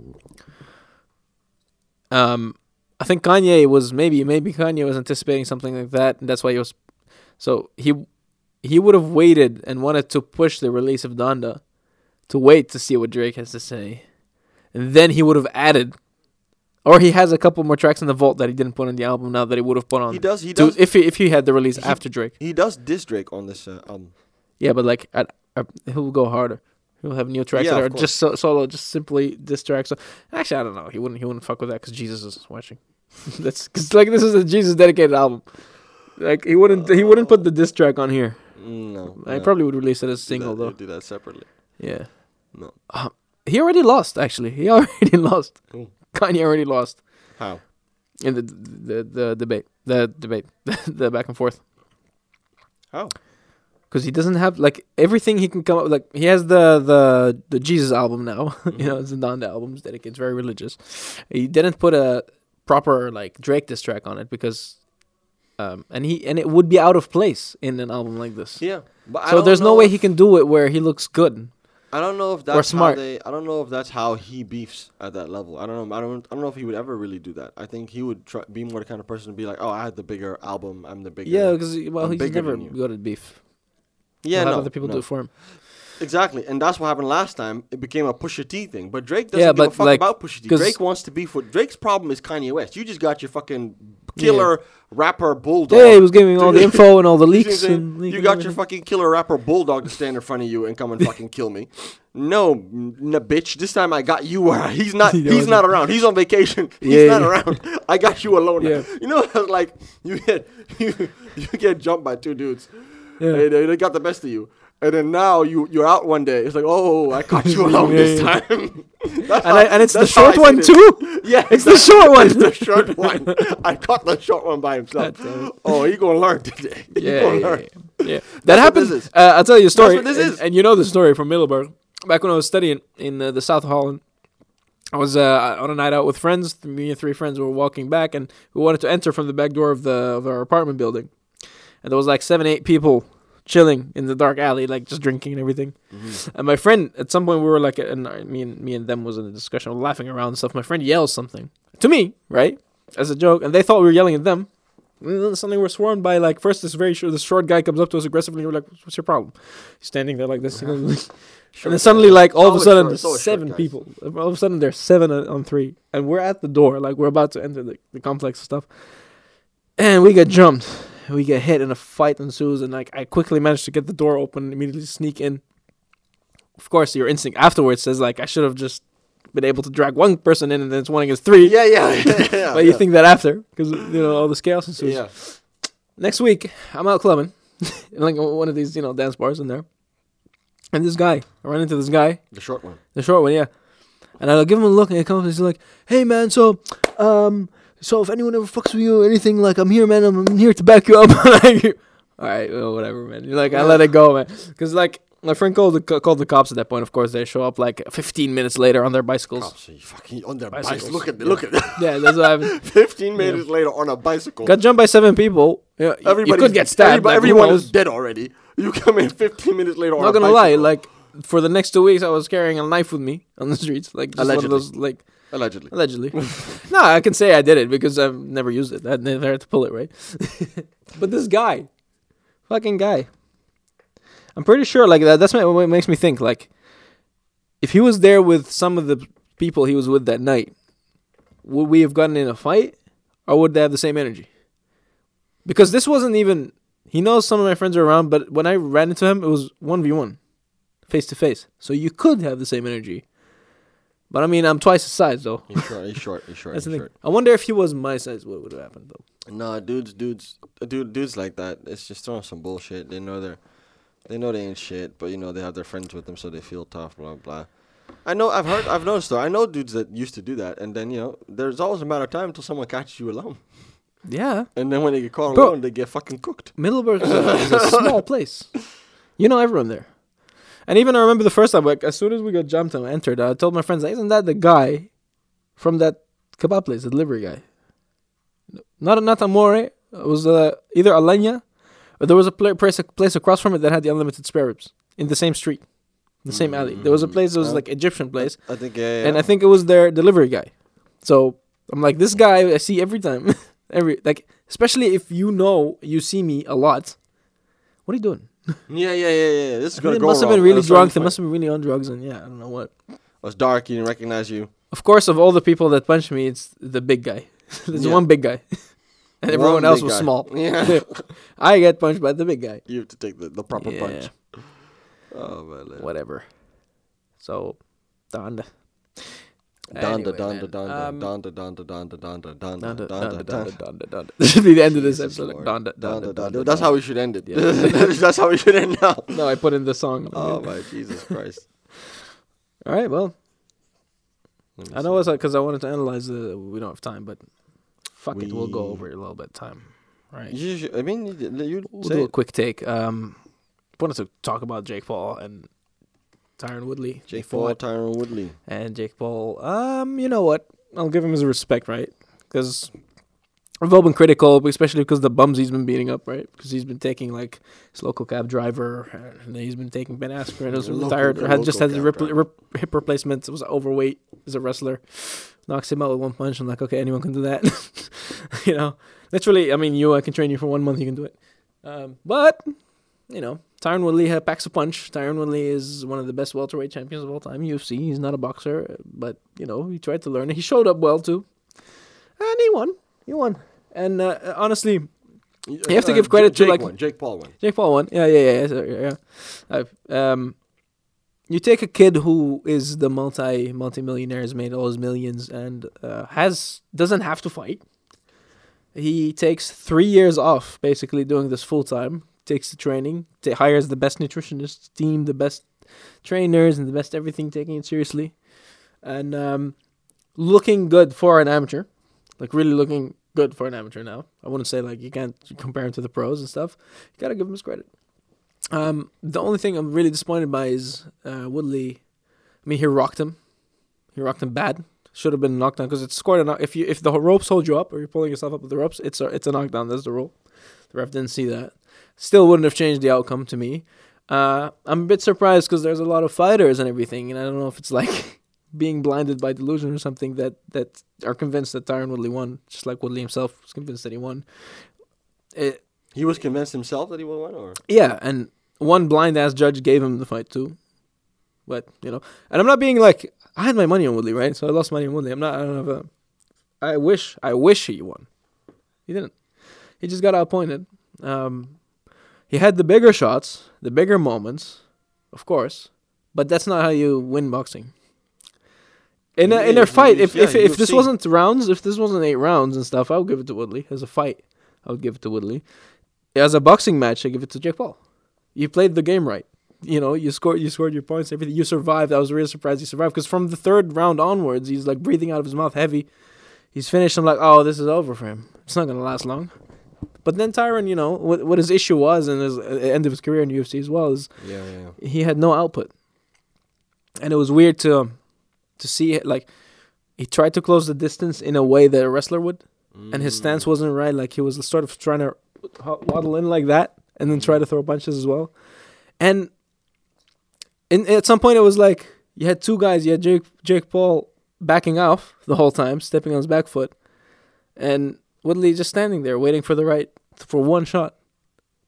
Um, I think Kanye was maybe maybe Kanye was anticipating something like that, and that's why he was. So he he would have waited and wanted to push the release of Donda to wait to see what Drake has to say, and then he would have added. Or he has a couple more tracks in the vault that he didn't put on the album now that he would have put on. He does. He to, does. If he, if he had the release he, after Drake. He does diss Drake on this uh, album. Yeah, but like I, I, he'll go harder. He'll have new tracks yeah, that are course. just so, solo, just simply diss tracks. So, actually, I don't know. He wouldn't. He wouldn't fuck with that because Jesus is watching. That's cause, like this is a Jesus dedicated album. Like he wouldn't. Uh, he wouldn't put the diss track on here. No. I no. probably would release it as a single do that, though. Do that separately. Yeah. No. Um, he already lost. Actually, he already lost. Ooh. Kanye already lost. How? In the the, the, the debate, the debate, the back and forth. How? Because he doesn't have like everything he can come up with. Like he has the the, the Jesus album now. Mm-hmm. You know, it's the Donda album. It's dedicated. It's very religious. He didn't put a proper like Drake diss track on it because, um, and he and it would be out of place in an album like this. Yeah, but so there's no way he can do it where he looks good. I don't know if that's how they. I don't know if that's how he beefs at that level. I don't know. I don't. I don't know if he would ever really do that. I think he would try, be more the kind of person to be like, "Oh, I had the bigger album. I'm the bigger." Yeah, because well, he's never got to beef. Yeah, no, other people no. do it for him. Exactly, and that's what happened last time. It became a Pusha T thing, but Drake doesn't yeah, give but a fuck like, about Pusha T. Drake wants to beef with. Drake's problem is Kanye West. You just got your fucking killer yeah. rapper bulldog. Yeah, he was giving all the info and all the leaks. You, and leak you got your fucking killer rapper bulldog to stand in front of you and come and fucking kill me. No, n- bitch. This time I got you. He's not. He's not around. He's on vacation. He's yeah, not yeah. around. I got you alone. Yeah. You know, like you get you, you get jumped by two dudes. Yeah. They, they got the best of you. And then now you, you're out one day. It's like, oh, I caught you alone yeah, this yeah. time. and, how, I, and it's the short one, it. too. Yeah, it's the short one. It's the short one. I caught the short one by himself. Oh, he going to learn today. Yeah, gonna yeah, learn. yeah, yeah. That happened. Uh, I'll tell you a story. That's what this and, is. And you know the story from Middelburg. Back when I was studying in uh, the South of Holland, I was uh, on a night out with friends. Me and three friends were walking back, and we wanted to enter from the back door of, the, of our apartment building. And there was like seven, eight people chilling in the dark alley, like just drinking and everything. Mm-hmm. And my friend, at some point, we were like, and me and me and them was in a discussion, laughing around and stuff. My friend yells something to me, right, as a joke, and they thought we were yelling at them. And then suddenly we're swarmed by like first this very short, this short guy comes up to us aggressively. And we're like, "What's your problem?" He's standing there like this, you know, like, sure, and then suddenly, like all of a sudden, short, there's seven short, people. All of a sudden, there's seven on three, and we're at the door, like we're about to enter the, the complex and stuff, and we get jumped. We get hit and a fight ensues, and like I quickly managed to get the door open and immediately sneak in. Of course, your instinct afterwards says like I should have just been able to drag one person in, and then it's one against three. Yeah, yeah, yeah. yeah but yeah. you think that after because you know all this chaos ensues. Yeah. Next week, I'm out clubbing, in like one of these you know dance bars in there, and this guy, I run into this guy, the short one, the short one, yeah, and I'll give him a look, and he comes and he's like, "Hey, man, so, um." So if anyone ever fucks with you or anything, like, I'm here, man. I'm here to back you up. Like, all right, well, whatever, man. You're like, yeah. I let it go, man. Because, like, my friend called the, called the cops at that point. Of course, they show up, like, fifteen minutes later on their bicycles. Cops, you fucking on their bicycles. Bicycles. Look at them, yeah. Look at them. Yeah, that's what happened. fifteen minutes yeah. later on a bicycle. Got jumped by seven people. Yeah, everybody you could get stabbed. Everybody, like, everyone is dead already. You come in fifteen minutes later on a bicycle. Not gonna lie, like, for the next two weeks, I was carrying a knife with me on the streets. Like, just allegedly. One of those, like... Allegedly. Allegedly. No, I can say I did it because I've never used it. I never had to pull it, right? But this guy, fucking guy, I'm pretty sure, like, that, that's what makes me think, like, if he was there with some of the people he was with that night, would we have gotten in a fight or would they have the same energy? Because this wasn't even, he knows some of my friends are around, but when I ran into him, it was one v one, face to face. So you could have the same energy. But, I mean, I'm twice his size, though. He's short, he's short, he's short. That's he's the thing. Short. I wonder if he was my size, what would have happened, though? Nah, dudes, dudes, dude, dudes like that, it's just throwing some bullshit. They know they're, they know they ain't shit, but, you know, they have their friends with them, so they feel tough, blah, blah. I know, I've heard, I've noticed, though, I know dudes that used to do that, and then, you know, there's always a matter of time until someone catches you alone. Yeah. And then when they get caught Bro, alone, they get fucking cooked. Middleburg is a, is a small place. You know everyone there. And even I remember the first time, like, as soon as we got jumped and entered, I told my friends, like, isn't that the guy from that kebab place, the delivery guy? Not not Amore. It was uh, either Alenya, or there was a place, a place across from it that had the unlimited spare ribs in the same street, in the same mm-hmm. alley. There was a place that was, like, Egyptian place. I think, yeah, yeah. And I think it was their delivery guy. So I'm like, this guy I see every time. every like, especially if you know you see me a lot. What are you doing? yeah, yeah, yeah, yeah. This is going to go wrong. They must have been really drunk. They must have been really on drugs. And yeah, I don't know what. It was dark. You didn't recognize you. Of course, of all the people that punched me, it's the big guy. There's yeah. one big guy. And everyone else was guy. small. Yeah. I get punched by the big guy. You have to take the, the proper yeah. punch. Oh, man. Whatever. So, Donda. Donda, anyway, Donda, Donda, um, Donda, Donda, Donda, Donda, Donda, Donda, Donda, Donda, Donda, Donda. This should be the end of this episode. Like, Donda, Donda, Donda, Donda. That's how we should end it. Yeah. That's how we should end now. No, I put in the song. Oh, my Jesus Christ. All right, well. I know it's because I wanted to analyze the... We don't have time, but fuck we... it. We'll go over it a little bit of time. All right. You should, I mean, you... We'll do it. a quick take. Um, wanted to talk about Jake Paul and... Tyron Woodley. Jake Paul, Tyron Woodley. And Jake Paul. Um, you know what? I'll give him his respect, right? Because we've all been critical, especially because the bums he's been beating up, right? Because he's been taking, like, his local cab driver, and he's been taking Ben Askren, who's retired, had just had his rip, rip, hip replacements, was overweight as a wrestler. Knocks him out with one punch. I'm like, okay, anyone can do that. You know? Literally, I mean, you, I can train you for one month, you can do it. Um, but, you know. Tyron Woodley packs a punch. Tyron Woodley is one of the best welterweight champions of all time. U F C. He's not a boxer, but, you know, he tried to learn. He showed up well, too. And he won. He won. And, uh, honestly, you have to give credit uh, Jake to, like... Won. Jake Paul won. Jake Paul won. Yeah, yeah, yeah. Sorry, yeah. I've, um, you take a kid who is the multi, multi-millionaire, has made all his millions, and uh, has doesn't have to fight. He takes three years off, basically, doing this full-time. Takes the training, t- hires the best nutritionist team, the best trainers, and the best everything, taking it seriously. And um, looking good for an amateur. Like, really looking good for an amateur now. I wouldn't say, like, you can't compare him to the pros and stuff. You got to give him his credit. Um, the only thing I'm really disappointed by is uh, Woodley. I mean, he rocked him. He rocked him bad. Should have been knocked down because it's quite a knock. If, you, if the ropes hold you up or you're pulling yourself up with the ropes, it's a, it's a knockdown. That's the rule. The ref didn't see that. Still wouldn't have changed the outcome to me. Uh, I'm a bit surprised because there's a lot of fighters and everything, and I don't know if it's like being blinded by delusion or something that, that are convinced that Tyron Woodley won, just like Woodley himself was convinced that he won. It, he was convinced himself that he won, or yeah, and one blind-ass judge gave him the fight too. But you know, and I'm not being like I had my money on Woodley, right? So I lost money on Woodley. I'm not. I don't have a. I wish. I wish he won. He didn't. He just got outpointed. Um, he had the bigger shots, the bigger moments, of course, but that's not how you win boxing. In a, yeah, in a fight, if yeah, if, if this seen. wasn't rounds, if this wasn't eight rounds and stuff, I would give it to Woodley. As a fight, I would give it to Woodley. As a boxing match, I give it to Jake Paul. You played the game right. You know, you scored, you scored your points, everything. You survived. I was really surprised he survived because from the third round onwards, he's like breathing out of his mouth heavy. He's finished. I'm like, oh, this is over for him. It's not gonna last long. But then Tyron, you know, what, what his issue was, and his uh, end of his career in U F C as well, is yeah, yeah. he had no output. And it was weird to to see it, like, he tried to close the distance in a way that a wrestler would, mm. and his stance wasn't right. Like, he was sort of trying to waddle in like that and then try to throw punches as well. And in, at some point, it was like, you had two guys. You had Jake, Jake Paul backing off the whole time, stepping on his back foot, and Woodley just standing there waiting for the right, for one shot.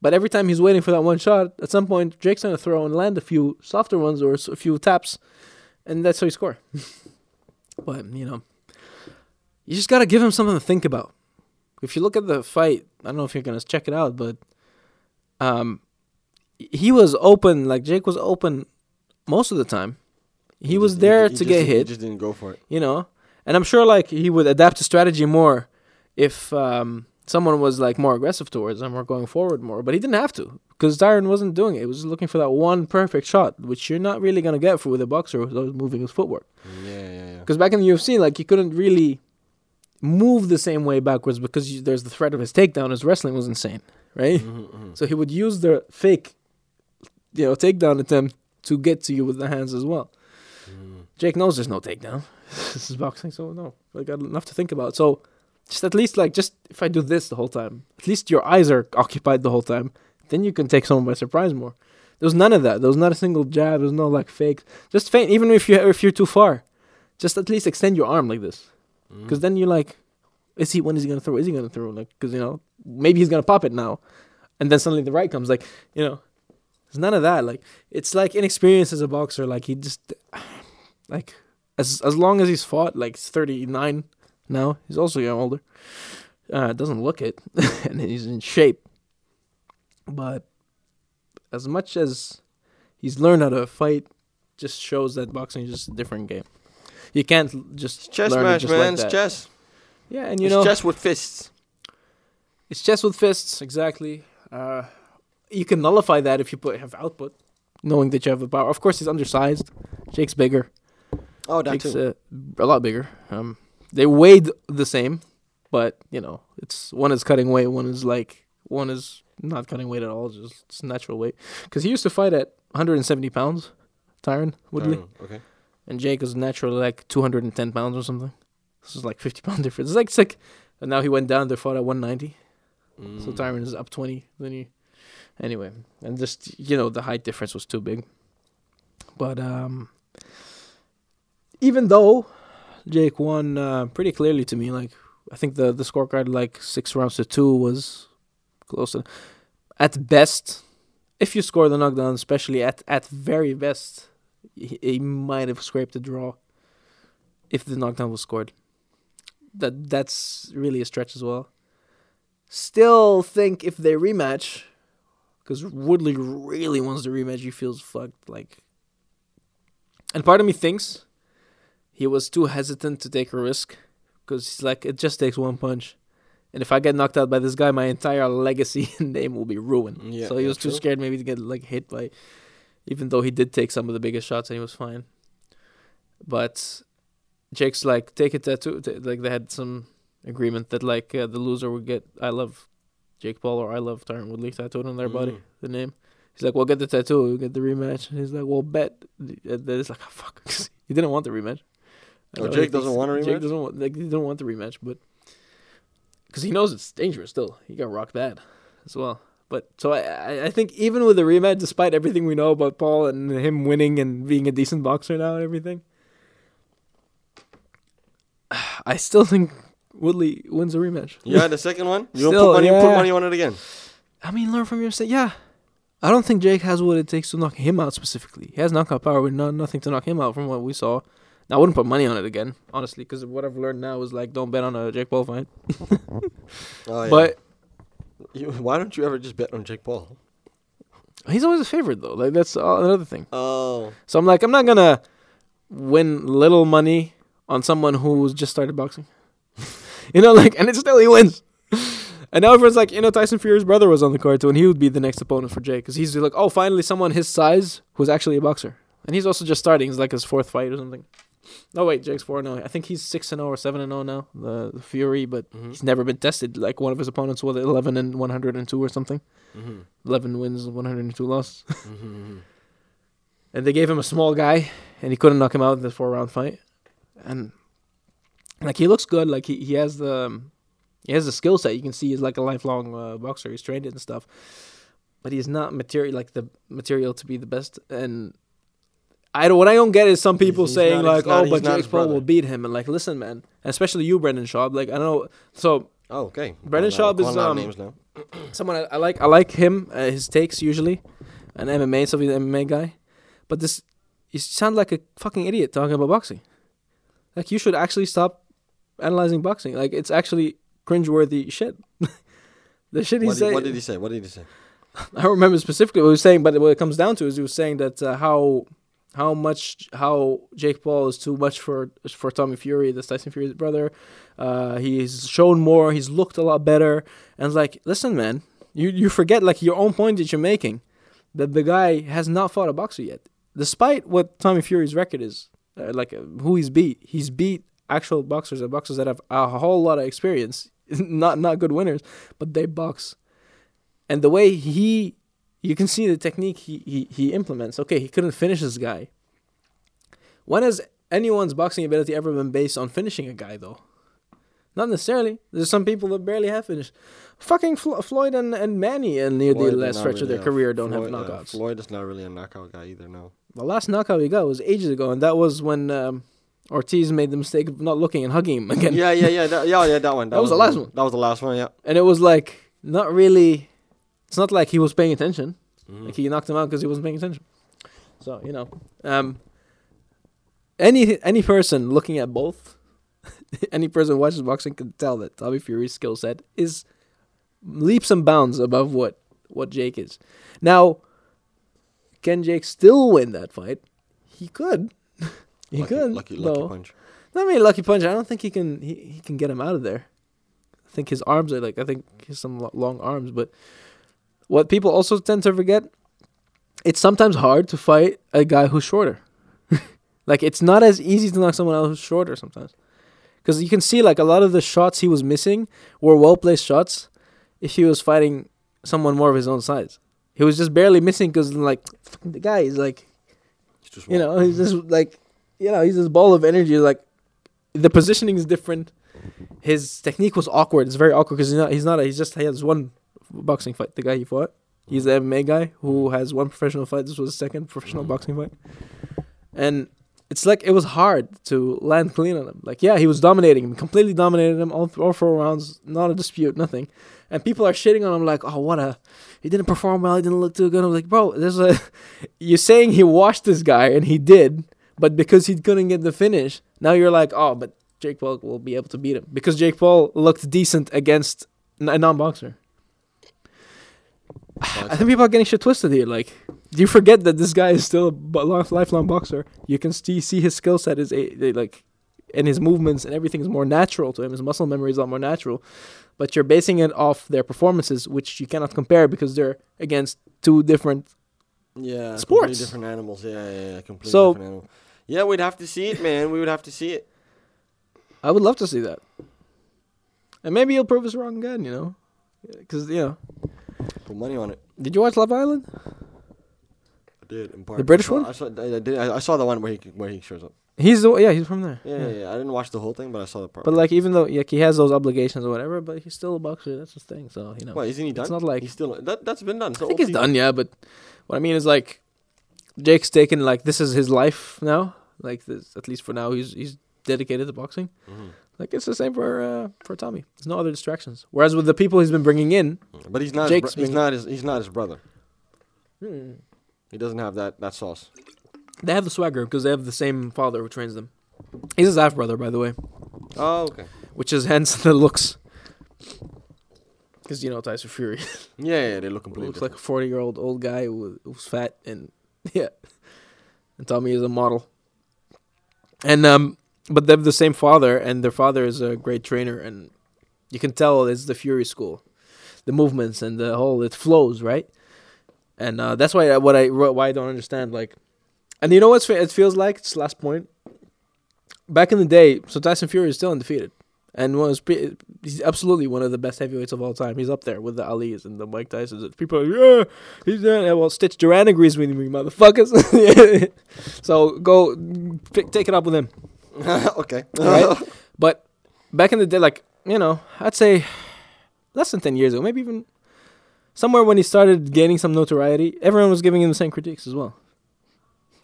But every time he's waiting for that one shot, at some point, Drake's going to throw and land a few softer ones or a few taps, and that's how you score. But, you know, you just got to give him something to think about. If you look at the fight, I don't know if you're going to check it out, but um, he was open. Like, Jake was open most of the time. He, he was just, there he, he to just, get hit. He just didn't go for it. You know? And I'm sure, like, he would adapt to strategy more if um, someone was, like, more aggressive towards him or going forward more. But he didn't have to, because Tyron wasn't doing it. He was just looking for that one perfect shot, which you're not really going to get for with a boxer who's moving his footwork. Yeah, yeah, yeah. Because back in the U F C, like, you couldn't really move the same way backwards because you, there's the threat of his takedown. His wrestling was insane, right? Mm-hmm, mm-hmm. So he would use the fake, you know, takedown attempt to get to you with the hands as well. Jake knows there's no takedown. This is boxing, so no. I got enough to think about. So just at least, like, just if I do this the whole time, at least your eyes are occupied the whole time. Then you can take someone by surprise more. There was none of that. There was not a single jab. There was no, like, fake. Just feint, even if, you, if you're too far. Just at least extend your arm like this. Because mm-hmm. then you're like, is he, when is he going to throw? Is he going to throw? Like, because, you know, maybe he's going to pop it now. And then suddenly the right comes. Like, you know, there's none of that. Like, it's like inexperience as a boxer. Like, he just... Like, as as long as he's fought, like, he's thirty-nine now. He's also getting older. Uh, doesn't look it. And he's in shape. But as much as he's learned how to fight, just shows that boxing is just a different game. You can't just it's chess learn match, just man. Like that. It's chess. Yeah, and you it's know... It's chess with fists. It's chess with fists, exactly. Uh, you can nullify that if you put have output, knowing that you have the power. Of course, he's undersized. Jake's bigger. Oh, that Jake's, too. Uh, a lot bigger. Um, they weighed the same, but, you know, it's one is cutting weight, one is like, one is not cutting weight at all, just it's natural weight. Because he used to fight at one hundred seventy pounds, Tyron Woodley. Oh, okay. And Jake is naturally like two hundred ten pounds or something. This is like fifty pound difference. It's like sick. And now he went down, they fought at one ninety. Mm. So Tyron is up twenty. Then he, anyway, and just, you know, the height difference was too big. But, um... even though Jake won uh, pretty clearly to me, like I think the, the scorecard, like six rounds to two, was close. To, at best, if you score the knockdown, especially at, at very best, he, he might have scraped a draw if the knockdown was scored. That That's really a stretch as well. Still think if they rematch, because Woodley really wants the rematch, he feels fucked. Like, and part of me thinks... he was too hesitant to take a risk because he's like, it just takes one punch. And if I get knocked out by this guy, my entire legacy and name will be ruined. Yeah, so he was too true. scared maybe to get like hit by, even though he did take some of the biggest shots and he was fine. But Jake's like, take a tattoo. Like they had some agreement that like uh, the loser would get I love Jake Paul or I love Tyron Woodley tattooed on their mm. body, the name. He's like, well, get the tattoo. We'll get the rematch. And he's like, well, bet. And it's like, oh, fuck. He didn't want the rematch. Oh, know, Jake doesn't want a rematch? Jake doesn't want, like, he doesn't want the rematch, but... because he knows it's dangerous still. He got rocked bad as well. But so I, I think even with the rematch, despite everything we know about Paul and him winning and being a decent boxer now and everything, I still think Woodley wins a rematch. Yeah, the second one? You still, put money, yeah. put money on it again. I mean, learn from your mistake. Yeah. I don't think Jake has what it takes to knock him out specifically. He has knockout power with no, nothing to knock him out from what we saw. I wouldn't put money on it again, honestly, because what I've learned now is, like, don't bet on a Jake Paul fight. oh, yeah. But you, why don't you ever just bet on Jake Paul? He's always a favorite, though. Like, that's uh, another thing. Oh. So I'm like, I'm not going to win little money on someone who's just started boxing. You know, like, and it's still, he wins. And now everyone's like, you know, Tyson Fury's brother was on the card, too, and he would be the next opponent for Jake, because he's like, oh, finally someone his size who's actually a boxer. And he's also just starting. It's like his fourth fight or something. No, wait, Jake's four and oh. I think he's six and oh or seven and oh now, the, the Fury, but mm-hmm. he's never been tested. Like, one of his opponents was eleven and one hundred two or something. Mm-hmm. eleven wins, one hundred two losses. Mm-hmm. And they gave him a small guy, and he couldn't knock him out in this four-round fight. And, like, he looks good. Like, he, he has the um, he has the skill set. You can see he's, like, a lifelong uh, boxer. He's trained it and stuff. But he's not material, like, the material to be the best. And I don't, what I don't get is some people he's saying, not, like, not, oh, but Jake Paul will beat him. And, like, listen, man, especially you, Brendan Schaub. Like, I know. So, oh, okay. Brendan Schaub is um, someone I, I like. I like him, uh, his takes usually. An M M A, so he's an M M A guy. But this, you sound like a fucking idiot talking about boxing. Like, you should actually stop analyzing boxing. Like, it's actually cringeworthy shit. The shit he said. What did he say? What did he say? I don't remember specifically what he was saying, but what it comes down to is he was saying that uh, how. How much? How Jake Paul is too much for for Tommy Fury, that's Tyson Fury's brother. Uh, he's shown more. He's looked a lot better. And it's like, listen, man, you you forget like your own point that you're making, that the guy has not fought a boxer yet, despite what Tommy Fury's record is, uh, like uh, who he's beat. He's beat actual boxers, and boxers that have a whole lot of experience, not not good winners, but they box. And the way he. You can see the technique he, he, he implements. Okay, he couldn't finish this guy. When has anyone's boxing ability ever been based on finishing a guy, though? Not necessarily. There's some people that barely have finished. Fucking Flo- Floyd and, and Manny and near Floyd the last stretch really of their career don't Floyd, have knockouts. Uh, Floyd is not really a knockout guy either, no. The last knockout he got was ages ago, and that was when um, Ortiz made the mistake of not looking and hugging him again. Yeah, yeah, yeah. That, yeah, yeah, that one. That, that was, was the last one. That was the last one, yeah. And it was like, not really... It's not like he was paying attention. Mm. Like, he knocked him out because he wasn't paying attention. So, you know. Um, any any person looking at both, any person who watches boxing can tell that Tommy Fury's skill set is leaps and bounds above what, what Jake is. Now, can Jake still win that fight? He could. he lucky, could. Lucky, lucky no. punch. Not really lucky punch. I don't think he can he, he can get him out of there. I think his arms are like, I think he has some long arms, but... What people also tend to forget, it's sometimes hard to fight a guy who's shorter. Like, it's not as easy to knock someone out who's shorter sometimes. Because you can see, like, a lot of the shots he was missing were well-placed shots if he was fighting someone more of his own size. He was just barely missing because, like, the guy is, like, just you know, he's just, like, you know, he's this ball of energy. Like, the positioning is different. His technique was awkward. It's very awkward because he's not, he's not, a, he's just, he has one... boxing fight, the guy he fought. He's the M M A guy who has one professional fight. This was his second professional boxing fight. And it's like it was hard to land clean on him. Like, yeah, he was dominating him, completely dominated him all, th- all four rounds, not a dispute, nothing. And people are shitting on him like, oh, what a... He didn't perform well, he didn't look too good. I'm like, bro, there's a... You're saying he washed this guy, and he did, but because he couldn't get the finish, now you're like, oh, but Jake Paul will be able to beat him. Because Jake Paul looked decent against a non-boxer. I think people are getting shit twisted here. Like, do you forget that this guy is still a lifelong boxer? You can see see his skill set is a, like, and his movements and everything is more natural to him. His muscle memory is a lot more natural, but you're basing it off their performances, which you cannot compare because they're against two different yeah sports, completely different animals. Yeah, yeah, yeah completely so, different animals. Yeah, we'd have to see it, man. We would have to see it. I would love to see that, and maybe he'll prove us wrong again. You know, because you know. Put money on it. Did you watch Love Island? I did. In part. The British I saw, one? I saw, I, did, I saw the one where he where he shows up. He's the yeah. He's from there. Yeah, yeah, yeah, yeah. I didn't watch the whole thing, but I saw the part. But like, even though like he has those obligations or whatever, but he's still a boxer. That's his thing. So you know. What isn't he done? It's not like he's still that. That's been done. So I think he's done. Yeah, but what I mean is like, Jake's taken like this is his life now. Like this, at least for now, he's he's dedicated to boxing. Mm-hmm. Like, it's the same for uh, for Tommy. There's no other distractions. Whereas with the people he's been bringing in... But he's not, Jake's his, br- he's not, his, he's not his brother. Hmm. He doesn't have that, that sauce. They have the swagger because they have the same father who trains them. He's his half-brother, by the way. Oh, okay. Which is hence the looks. Because, you know, Tyson Fury. yeah, yeah, they look completely looks different. Like a forty-year-old old guy who, who's fat and... Yeah. And Tommy is a model. And, um... But they have the same father, and their father is a great trainer, and you can tell it's the Fury school, the movements and the whole it flows right, and uh, that's why I, what I why I don't understand like, and you know what's it feels like. It's last point. back in the day, so Tyson Fury is still undefeated. And was pre- he's absolutely one of the best heavyweights of all time. He's up there with the Ali's and the Mike Tysons. People are like, yeah, he's there. Well, Stitch Duran agrees with me, motherfuckers. So go pick, take it up with him. Okay. Right? But back in the day, like, you know, I'd say less than ten years ago, maybe even somewhere when he started gaining some notoriety, everyone was giving him the same critiques as well.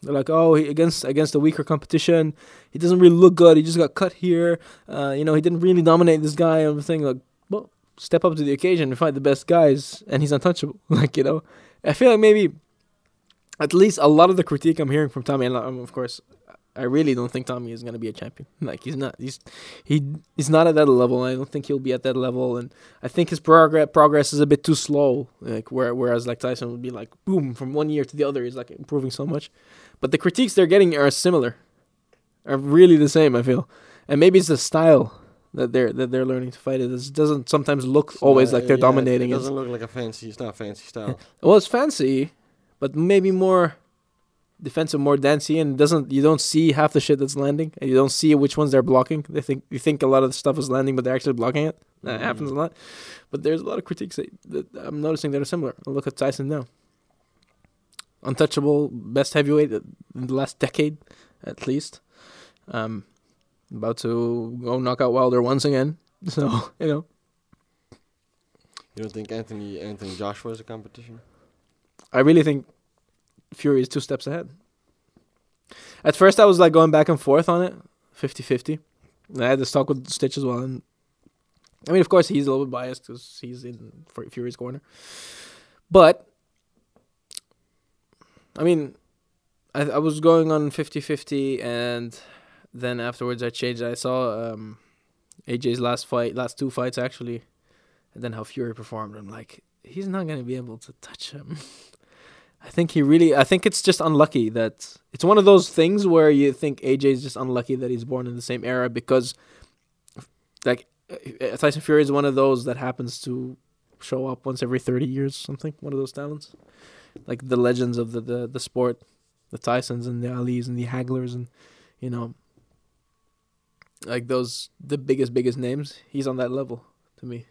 They're like, oh, he against against the weaker competition, he doesn't really look good. He just got cut here. Uh, you know, he didn't really dominate this guy and everything. Like, well, step up to the occasion and fight the best guys, and he's untouchable. Like, you know, I feel like maybe at least a lot of the critique I'm hearing from Tommy, and um, of course, I really don't think Tommy is going to be a champion. Like, he's not. He's he he's not at that level. I don't think he'll be at that level, and I think his progress progress is a bit too slow. Like, where, whereas like Tyson would be like, boom, from one year to the other, he's like improving so much. But the critiques they're getting are similar, are really the same, I feel. And maybe it's the style that they're that they're learning to fight. It doesn't sometimes look it's always not, like they're yeah, dominating. It doesn't it's, look like a fancy, it's not a fancy style. Well, it's fancy, but maybe more defensive, more dancey, and doesn't you don't see half the shit that's landing, and you don't see which ones they're blocking. They think You think a lot of the stuff is landing, but they're actually blocking it. That mm-hmm. happens a lot. But there's a lot of critiques that, that I'm noticing that are similar. I'll look at Tyson now. Untouchable, best heavyweight in the last decade, at least. Um, about to go knock out Wilder once again. So, you know. You don't think Anthony Anthony Joshua is a competition? I really think Fury is two steps ahead. At first, I was like going back and forth on it, fifty-fifty. I had this talk with Stitch as well. And I mean, of course, he's a little bit biased because he's in Fury's corner. But I mean, I, I was going on fifty-fifty, and then afterwards I changed. I saw um, A J's last fight, last two fights actually, and then how Fury performed. I'm like, he's not going to be able to touch him. I think he really, I think it's just unlucky that, it's one of those things where you think A J's just unlucky that he's born in the same era, because like Tyson Fury is one of those that happens to show up once every thirty years or something, one of those talents. Like the legends of the, the, the sport, the Tysons and the Alis and the Haglers and, you know, like those, the biggest, biggest names. He's on that level to me.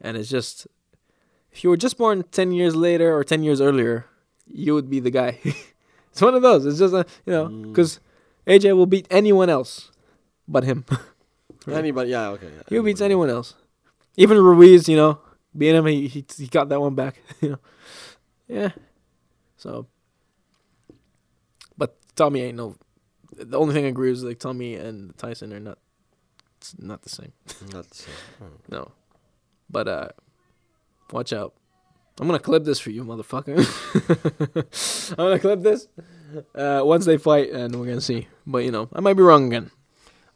And it's just, if you were just born ten years later or ten years earlier, you would be the guy. It's one of those. It's just, a, you know, because mm. A J will beat anyone else but him. Right? Anybody, yeah, okay. Yeah, he beats anyone else. Even Ruiz, you know, beating him, he, he, he got that one back, you know. Yeah, so, but Tommy ain't no, the only thing I agree is like Tommy and Tyson are not, it's not the same. Not the same. No, but uh, watch out. I'm going to clip this for you, motherfucker. I'm going to clip this uh, once they fight, and we're going to see. But, you know, I might be wrong again.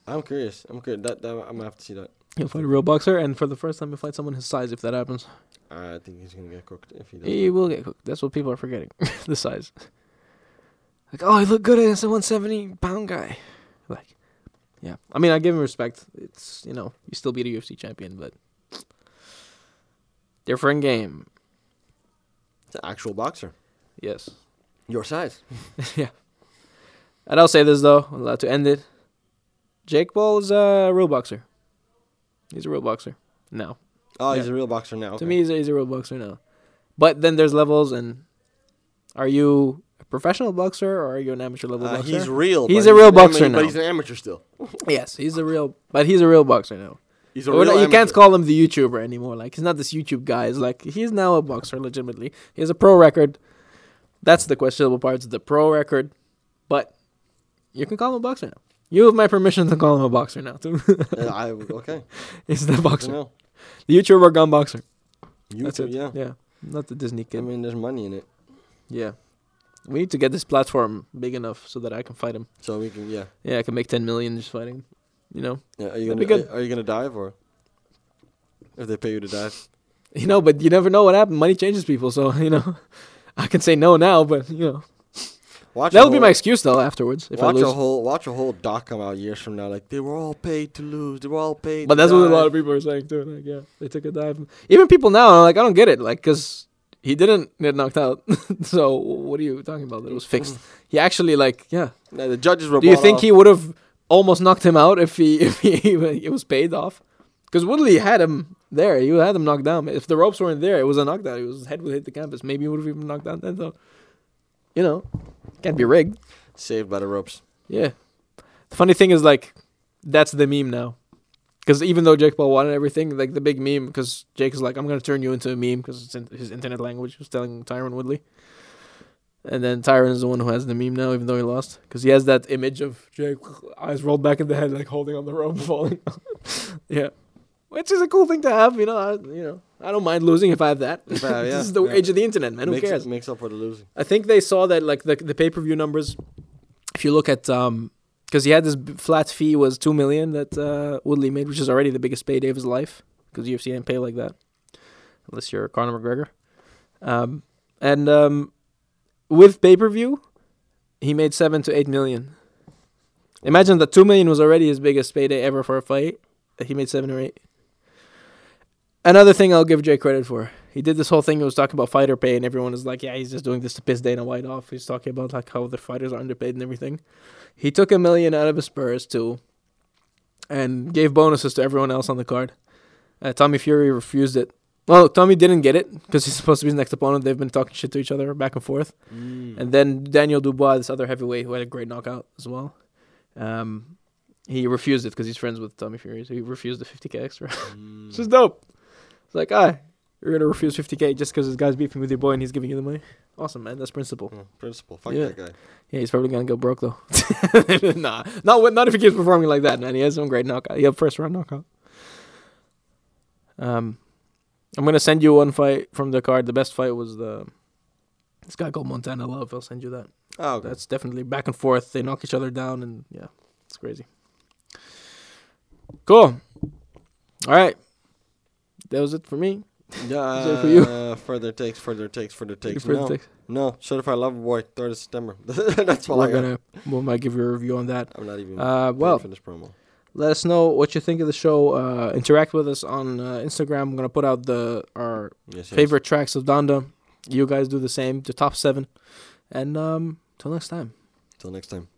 I'm curious. I'm curious. That, that, I'm going to have to see that. He'll fight a real boxer, and for the first time, he'll fight someone his size if that happens. I think he's going to get cooked if he doesn't. He will get cooked. That's what people are forgetting, the size. Like, oh, he looked good against a one hundred seventy pound guy. Like, yeah. I mean, I give him respect. It's, you know, you still beat a U F C champion, but different game. It's an actual boxer. Yes. Your size. Yeah. And I'll say this, though. I'm allowed to end it. Jake Paul is a real boxer. He's a real boxer now. Oh, yeah. He's a real boxer now. Okay. To me, he's a, he's a real boxer now. But then there's levels, and are you a professional boxer or are you an amateur level uh, boxer? He's real. He's a real he's boxer am- now. But he's an amateur still. Yes, he's a real, but he's a real boxer now. He's a real not, you can't call him the YouTuber anymore. Like, he's not this YouTube guy. He's like, he's now a boxer legitimately. He has a pro record. That's the questionable part, the pro record. But you can call him a boxer now. You have my permission to call him a boxer now, too. uh, I, okay. He's the boxer. The YouTuber gone boxer. YouTube, That's it. yeah. Yeah. Not the Disney kid. I mean, there's money in it. Yeah. We need to get this platform big enough so that I can fight him. So we can, yeah. Yeah, I can make ten million just fighting. You know? Yeah, are you gonna, be good. Are, are you gonna dive, or if they pay you to dive? You know, but you never know what happens. Money changes people, so, you know. I can say no now, but, you know. Watch that would whole, be my excuse, though, afterwards. If watch I lose. a whole watch a whole doc come out years from now. Like, they were all paid to lose. They were all paid But to that's die. What a lot of people are saying, too. Like, yeah, they took a dive. Even people now are like, I don't get it. Like, because he didn't get knocked out. So, what are you talking about? That it was fixed. He actually, like, yeah. yeah the judges were Do you think off. he would have almost knocked him out if he if he it was paid off, because Woodley had him there. He had him knocked down. If the ropes weren't there, it was a knockdown. His head would hit the canvas. Maybe he would have even knocked down then. So, you know, can't be rigged. Saved by the ropes. Yeah. The funny thing is, like, that's the meme now. Because even though Jake Paul won and everything, like, the big meme, because Jake is like, I'm going to turn you into a meme, because it's in his internet language. He was telling Tyron Woodley. And then Tyron is the one who has the meme now, even though he lost. Because he has that image of Jake, eyes rolled back in the head, like, holding on the rope, falling. Yeah. Which is a cool thing to have, you know. I, you know, I don't mind losing if I have that. I, yeah, this is the yeah. age of the internet, man. Who makes cares? It makes up for the losing. I think they saw that, like, the, the pay-per-view numbers, if you look at... um. Because he had this flat fee was two million dollars that uh, Woodley made, which is already the biggest payday of his life. Because U F C didn't pay like that. Unless you're Conor McGregor. Um, and um, with pay-per-view, he made seven to eight million dollars. Imagine that two million dollars was already his biggest payday ever for a fight. He made seven or eight. Another thing I'll give Jay credit for. He did this whole thing. He was talking about fighter pay, and everyone is like, yeah, he's just doing this to piss Dana White off. He's talking about like how the fighters are underpaid and everything. He took a million out of his purse, too, and gave bonuses to everyone else on the card. Uh, Tommy Fury refused it. Well, Tommy didn't get it because he's supposed to be his next opponent. They've been talking shit to each other back and forth. Mm. And then Daniel Dubois, this other heavyweight who had a great knockout as well, um, he refused it because he's friends with Tommy Fury. So he refused the fifty K extra. Mm. Which is dope. It's like, ah, you're going to refuse fifty K just because this guy's beefing with your boy and he's giving you the money? Awesome, man. That's principle. Mm, principle. Fuck yeah. That guy. Yeah, he's probably going to go broke, though. Nah. Not, with, not if he keeps performing like that, man. He has some great knockout. He had first-round knockout. Um, I'm going to send you one fight from the card. The best fight was the this guy called Montana Love. I'll send you that. Oh, okay. That's definitely back and forth. They knock each other down, and yeah, it's crazy. Cool. All right. That was it for me. Uh, for you? Uh, further takes, further takes, further takes. Further no, takes. no, Certified Lover Boy, third of September. That's what I got. Gonna, we might give you a review on that. I'm not even uh, well, finished promo. Let us know what you think of the show. Uh, interact with us on uh, Instagram. I'm gonna put out the our yes, favorite yes. tracks of Donda. You guys do the same. The top seven, and um, till next time. Till next time.